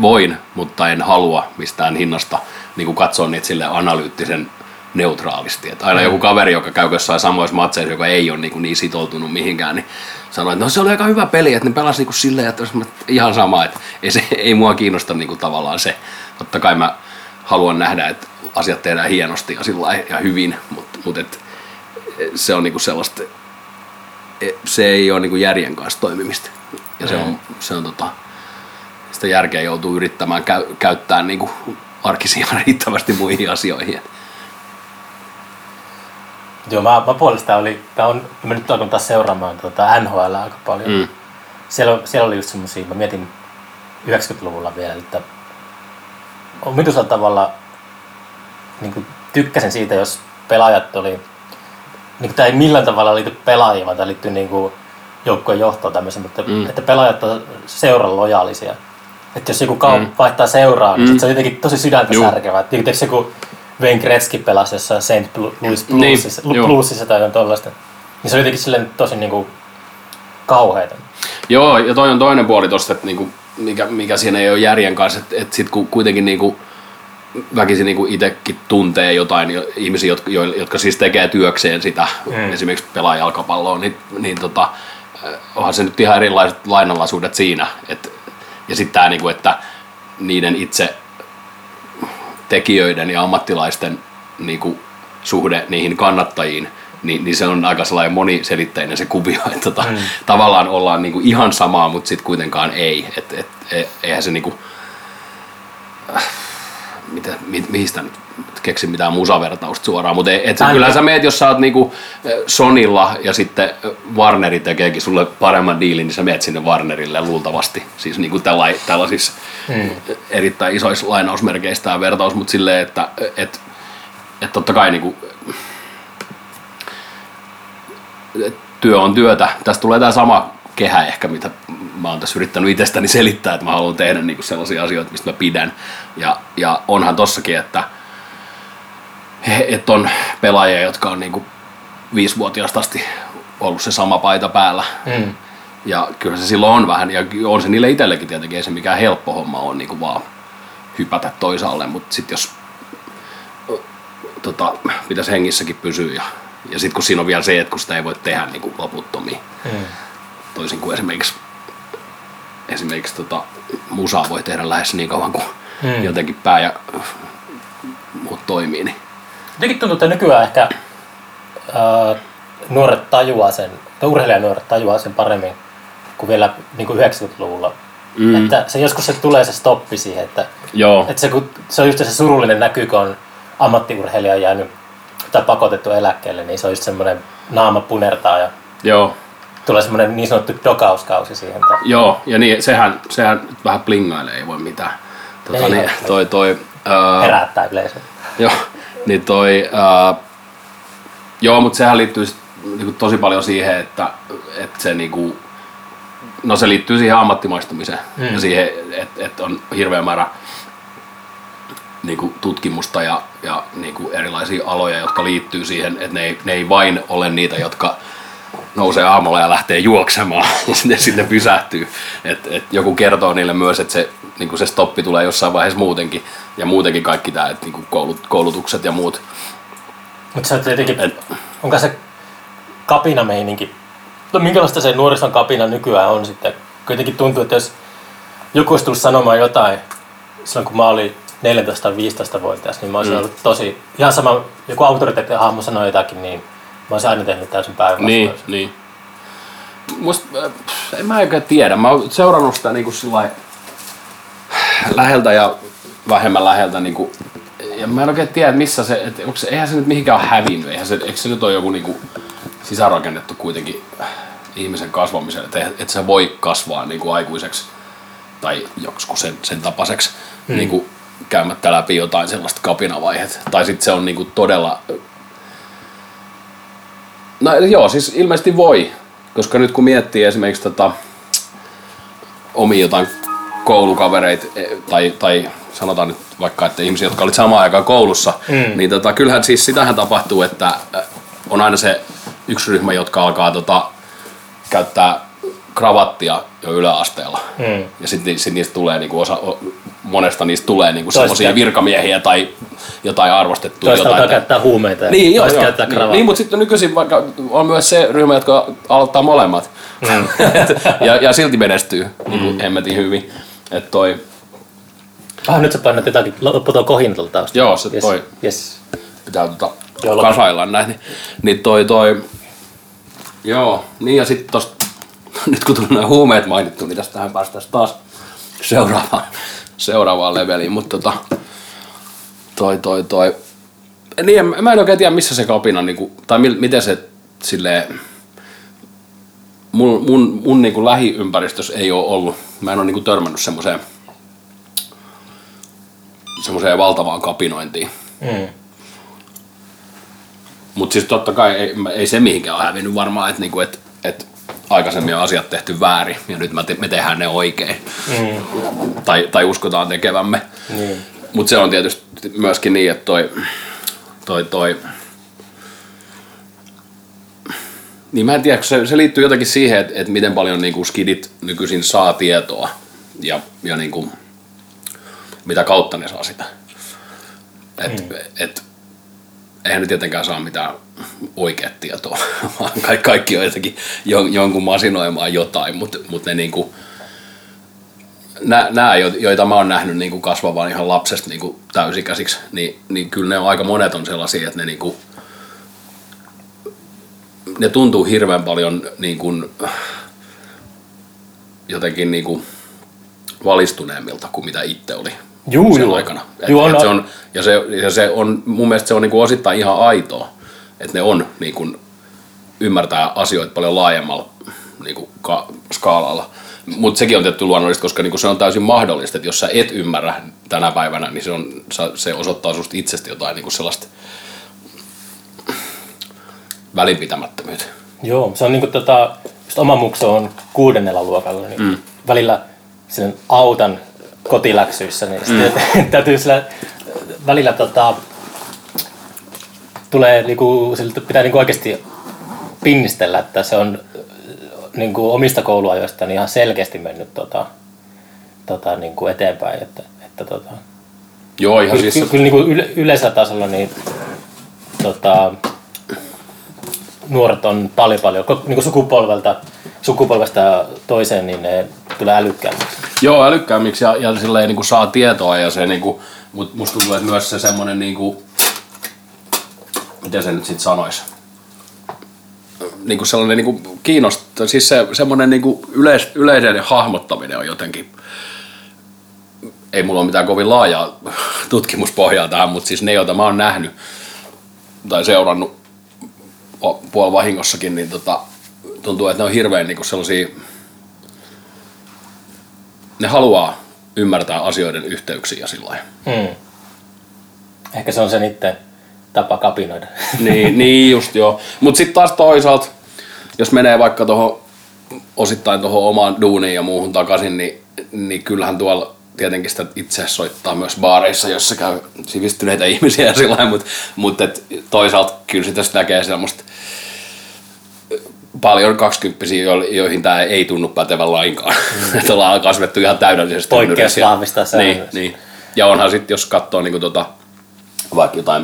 voin, mutta en halua mistään hinnasta niin kuin katsoa niitä sille analyyttisen neutraalisti. Et aina mm. joku kaveri, joka käy jossain samoissa matseissa, joka ei ole niin, niin sitoutunut mihinkään, niin sanoi, että no, se oli aika hyvä peli, että ne pelasi niin kuin silleen, että ihan sama, että ei, se, ei mua kiinnosta niin kuin tavallaan se. Totta kai mä haluan nähdä, että asiat tehdään hienosti ja, sillä ja hyvin, mutta, mutta et, se on niin kuin sellaista, se ei ole niin kuin järjen kanssa toimimista. Ja mm. se on, se on tota, sitä järkeä joutuu yrittämään käy, käyttää niin kuin arkisia riittävästi muihin asioihin. Joo, mä, mä puolestaan oli, mä, on, mä nyt alkoin taas seuraamaan tuota N H L aika paljon. Mm. Siellä, siellä oli just semmosia, mä mietin yhdeksänkymmentäluvulla vielä, että omituisella tavalla niin kuin tykkäsin siitä, jos pelaajat oli, niin tämä ei millään tavalla liity pelaajiin, vaan tämä liittyy niin kuin joukkueen johtoon tämmöisen, mutta mm. että pelaajat on seuran lojaalisia. Että jos joku kaup- mm. vaihtaa seuraa, niin mm. se on jotenkin tosi sydäntä särkevää. Että niin, teikö joku Wayne Gretzky pelasi jossain Saint Louis Bluesissa, niin, Bluesissa tai jotain tollaista, niin se on jotenkin silleen tosi niin kuin kauheita. Joo, ja toi on toinen puoli tosta, että niin kuin mikä, mikä siinä ei ole järjen kanssa, että, että sit kun kuitenkin niin kuin väkisin niin kuin itsekin tuntee jotain jo, ihmisiä, jotka, jo, jotka siis tekee työkseen sitä, mm. esimerkiksi pelaa jalkapalloa, niin, niin tota, onhan se nyt ihan erilaiset lainalaisuudet siinä. Et, ja sitten tämä, niinku, että niiden itse tekijöiden ja ammattilaisten niinku, suhde niihin kannattajiin, niin, niin se on aika sellainen moniselitteinen se kuvio, että tota, mm. tavallaan ollaan niinku ihan samaa, mutta sitten kuitenkaan ei. Et, et, e, eihän se niinku, äh, mitä, mi, mihin sitä nyt keksin mitään musavertausta suoraan, mutta kyllähän sä meet, jos sä oot niinku Sonilla ja sitten Warneri tekeekin sulle paremman diilin, niin sä meet sinne Warnerille luultavasti. Siis niinku tällai, tällaisissa mm. erittäin isoissa lainausmerkeistä tämä vertaus, mutta silleen, että et, et totta kai niinku, työ on työtä. Tästä tulee tämä sama kehä ehkä, mitä mä oon tässä yrittänyt itsestäni selittää, että mä haluan tehdä niinku sellaisia asioita, mistä mä pidän. Ja, ja onhan tossakin, että et on pelaajia, jotka on niinku viisivuotiaasta asti ollut se sama paita päällä. Mm. Ja kyllä se silloin on vähän, ja on se niille itsellekin tietenkin, ei se mikään helppo homma on niinku vaan hypätä toisaalle, mutta sitten jos tota, pitäisi hengissäkin pysyä. Ja, ja sitten kun siinä on vielä se, että kun sitä ei voi tehdä niinku loputtomiin, mm. toisin kuin esimerkiksi, esimerkiksi tota, musaa voi tehdä lähes niin kauan kuin mm. jotenkin pää ja muut toimii. Niin. Jotenkin tuntuu, että nykyään ehkä äh, nuoret tajuaa sen, tai urheilijanuoret tajuaa sen paremmin kuin vielä niin kuin yhdeksänkymmentäluvulla. Mm. Että se, joskus se tulee se stoppi siihen, että, että se, kun, se on just se surullinen näky, kun on ammattiurheilija jäänyt tai pakotettu eläkkeelle, niin se on just semmoinen naama punertaa ja joo. Tulee semmoinen niin sanottu dokauskausi siihen. Tai. Joo, ja niin, sehän, sehän vähän plingailee, ei voi mitään. Tuota, ei niin, toi, toi, ää, herättää yleisöä. Joo, niin toi, ää, joo, mutta sehän liittyy sit, niinku, tosi paljon siihen, että et se, niinku, no, se liittyy siihen ammattimaistumiseen mm. ja siihen, että et on hirveä määrä niinku, tutkimusta ja, ja niinku, erilaisia aloja, jotka liittyy siihen, että ne, ne ei vain ole niitä, jotka nousee aamulla ja lähtee juoksemaan ja sitten, sitten pysähtyy. Et, et joku kertoo niille myös, että se, niinku se stoppi tulee jossain vaiheessa muutenkin ja muutenkin kaikki tämä, että niinku koulut, koulutukset ja muut. Mutta se on tietenkin, onko se kapinameininki, no, minkälaista se nuorison kapina nykyään on sitten? Kuitenkin tuntuu, että jos joku olisi tullut sanomaan jotain silloin, kun mä olin neljätoista viisitoista vuotias, niin mä olisin mm. ollut tosi, ihan sama, joku autoriteettihahmo sanoi jotakin, niin mä oon aina tehnyt täysin päivän niin, vastaus. Niin. Musta, en mä oikein tiedä. Mä oon seurannut sitä niinku läheltä ja vähemmän läheltä. Niinku, ja mä en oikein tiedä, missä se, et, onko se... Eihän se nyt mihinkään ole hävinnyt. Eihän se, eikö se nyt ole joku niinku sisäänrakennettu kuitenkin ihmisen kasvamiseen, että et sä voi kasvaa niin kuin aikuiseksi tai joskus sen, sen tapaiseksi mm. niin kuin käymättä läpi jotain sellaista kapinavaihetta. Tai sitten se on niin kuin todella... No joo, siis ilmeisesti voi, koska nyt kun miettii esimerkiksi tota, omia jotain koulukavereita tai, tai sanotaan nyt vaikka, että ihmisiä, jotka olivat samaan aikaan koulussa, mm. niin tota, kyllähän siis sitähän tapahtuu, että on aina se yksi ryhmä, jotka alkaa tota, käyttää kravattia jo yläasteella. Mm. Ja sitten sit niistä tulee niinku osa, monesta niistä tulee niinku semmoisia virkamiehiä tai jotain arvostettua. Toista jotain käyttää huumeita ja niin, toista joo, käyttää kravaattia. Niin, mutta sitten nykyisin vaikka on myös se ryhmä, jotka aloittaa molemmat mm. ja, ja silti menestyy mm. hemmetin hyvin. Et toi... Ah, nyt sä painat jotakin, loppu tuo kohin tuolla taustalla. Joo, se yes. toi. Yes. Pitää tota kasaillaan näin. Niin, niin toi toi... Joo, niin ja sitten tosta... Nyt kun tuli nämä huumeet mainittu, niin tästähän päästäisiin taas seuraavaan, seuraavaan leveliin, mutta tota, toi toi toi. Niin, mä en oikein tiedä missä se kapina, niin kuin, tai mi, miten se silleen, mun, mun, mun niin kuin lähiympäristössä ei ole ollut, mä en ole niin kuin törmännyt semmoiseen, semmoiseen valtavaan kapinointiin. Mm. Mutta siis totta kai ei, ei se mihinkään ole hävinnyt varmaan, että niinku, et, et, aikaisemmin on asiat tehty väärin ja nyt me tehdään ne oikein mm. tai, tai uskotaan tekevämme. Mm. Mutta se on tietysti myöskin niin, että toi, toi, toi... Niin mä en tiedä, se, se liittyy jotenkin siihen, että et miten paljon niinku skidit nykyisin saa tietoa ja, ja niinku, mitä kautta ne saa sitä. Et, mm. et, eihän ne tietenkään saa mitään oikeat tietoa, vaan kaikki on jotenkin jonkun masinoimaan jotain, mutta mut ne niinku, nää, nää, joita mä oon nähnyt niinku kasvavan ihan lapsesta niinku täysikäisiksi, niin, niin kyllä ne on aika monet on sellaisia, että ne niinku, ne tuntuu hirveän paljon niinku, jotenkin niinku valistuneemmilta kuin mitä itse oli. Juu, sen aikana. Et, juu, et se on, ja, se, ja se on, mun mielestä se on niinku osittain ihan aitoa, että ne on niinku, ymmärtää asioita paljon laajemmalla niinku, ka- skaalalla. Mutta sekin on tietty luonnollista, koska niinku, se on täysin mahdollista, että jos sä et ymmärrä tänä päivänä, niin se, on, se osoittaa susta itsestä jotain niinku, sellaista välinpitämättömyyttä. Joo, se on niinku tota, just oma mukso on kuudennella luokalla, niin mm. välillä sen autan kotiläksyissä, niin mm. täytyy sillä välillä tota, tulee, niinku, sillä pitää niinku oikeasti pinnistellä, että se on niinku, omista kouluajoista niin ihan selkeästi mennyt tota, tota, niinku eteenpäin. Että, että, tota. Joo, ihan kyllä, siis... Kyllä niinku yle, yleisellä tasolla niin, tota, nuoret on paljon paljon niinku sukupolvelta, sukupolvesta toiseen, niin ne tulee älykkäämmiksi. Joo, älykkäämmiksi ja, ja silleen niin kuin saa tietoa ja se niinku, mut musta tuntuu, että myös se semmonen niinku, miten se nyt sit sanois? Niinku sellainen niinku kiinnost, siis se semmonen niinku yleis, yleisen hahmottaminen on jotenkin, ei mulla ole mitään kovin laajaa tutkimuspohjaa tähän, mut siis ne, joita mä oon nähnyt tai seurannut puol vahingossakin, niin tota, tuntuu, että ne on hirveän niinku sellaisia, ne haluaa ymmärtää asioiden yhteyksiä ja sillä lailla. Hmm. Ehkä se on sen itse tapa kapinoida. Niin, niin just joo. Mutta sitten taas toisaalta, jos menee vaikka tohon, osittain tuohon omaan duuniin ja muuhun takaisin, niin, niin kyllähän tuolla tietenkin sitä itse soittaa myös baareissa, jossa käy sivistyneitä ihmisiä ja sillä lailla, mutta mut toisaalta kyllä sitä näkee semmoista paljon kaksikymppisiä, joihin tämä ei tunnu pätevän lainkaan. Mm. Että ollaan kasvettu ihan täydellisesti. Poikkeus vahvistaa se. Niin, niin. Ja onhan sitten, jos katsoo niinku tota, vaikka jotain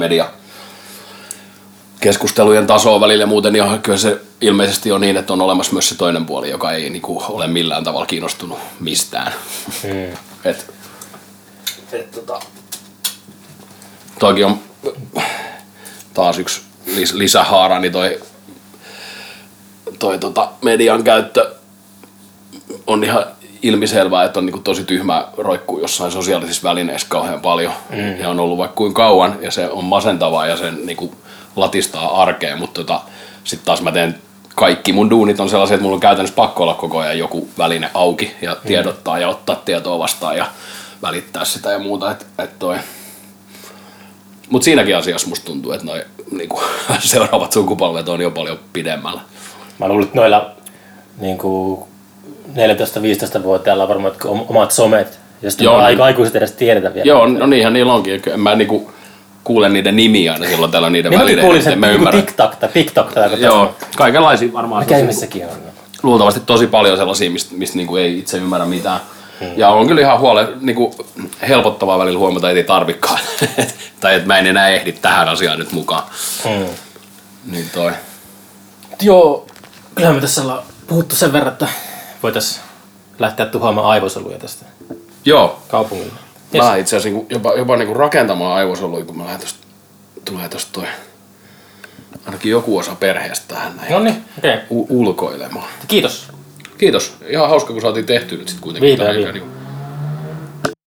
mediakeskustelujen tasoa välillä muuten, niin kyllä se ilmeisesti on niin, että on olemassa myös se toinen puoli, joka ei niinku ole millään tavalla kiinnostunut mistään. Mm. Et, et, tota, toikin on taas yksi lis, lisähaara, niin toi toi tota, median käyttö on ihan ilmiselvää, että on niinku tosi tyhmää roikkuu jossain sosiaalisissa välineissä kauhean paljon. Mm. Ja on ollut vaikka kuin kauan ja se on masentavaa ja se niinku latistaa arkea, mutta tota, sitten taas mä teen kaikki mun duunit on sellaisia, että mulla on käytännössä pakko olla koko ajan joku väline auki ja tiedottaa mm. ja ottaa tietoa vastaan ja välittää sitä ja muuta. Et, et toi. Mut siinäkin asiassa musta tuntuu, että noi niinku, seuraavat sukupolvet on jo paljon pidemmällä. Mä luulen, että noilla niinku neljätoista viisitoista-vuotiailla on varmaan omat somet, josta joo, aika aikuiset edes tiedetä vielä. Joo, no niinhän niillä onkin. En mä niinku kuulen niiden nimiä aina silloin täällä niiden niin välineitä. Niin mäkin kuulin sen TikTok. Joo, kaikenlaisia varmaan. Käymessäkin on. Luultavasti tosi paljon sellaisia, mistä, mistä niinku ei itse ymmärrä mitään. Hmm. Ja on kyllä ihan huole, niinku helpottavaa välillä huomata, ettei tarvikaan. Tai että mä en enää ehdi tähän asiaan nyt mukaan. Hmm. Niin toi. Joo, kyllähän me tässä ollaan puhuttu sen verran, että voitaisiin lähteä tuhoamaan aivosoluja tästä. Joo. Kaupungilla. Yes. Mä itse asiassa jopa, jopa niinku rakentamaan aivosoluja, kun mä lähden tosta, tulee tosta toi, ainakin joku osa perheestä tähän näin. Noniin, okei. Okay. U- ulkoilemaan. Kiitos. Kiitos. Ihan hauska, kun saatiin tehtyä nyt sit kuitenkin. Vihdoin, vihdoin.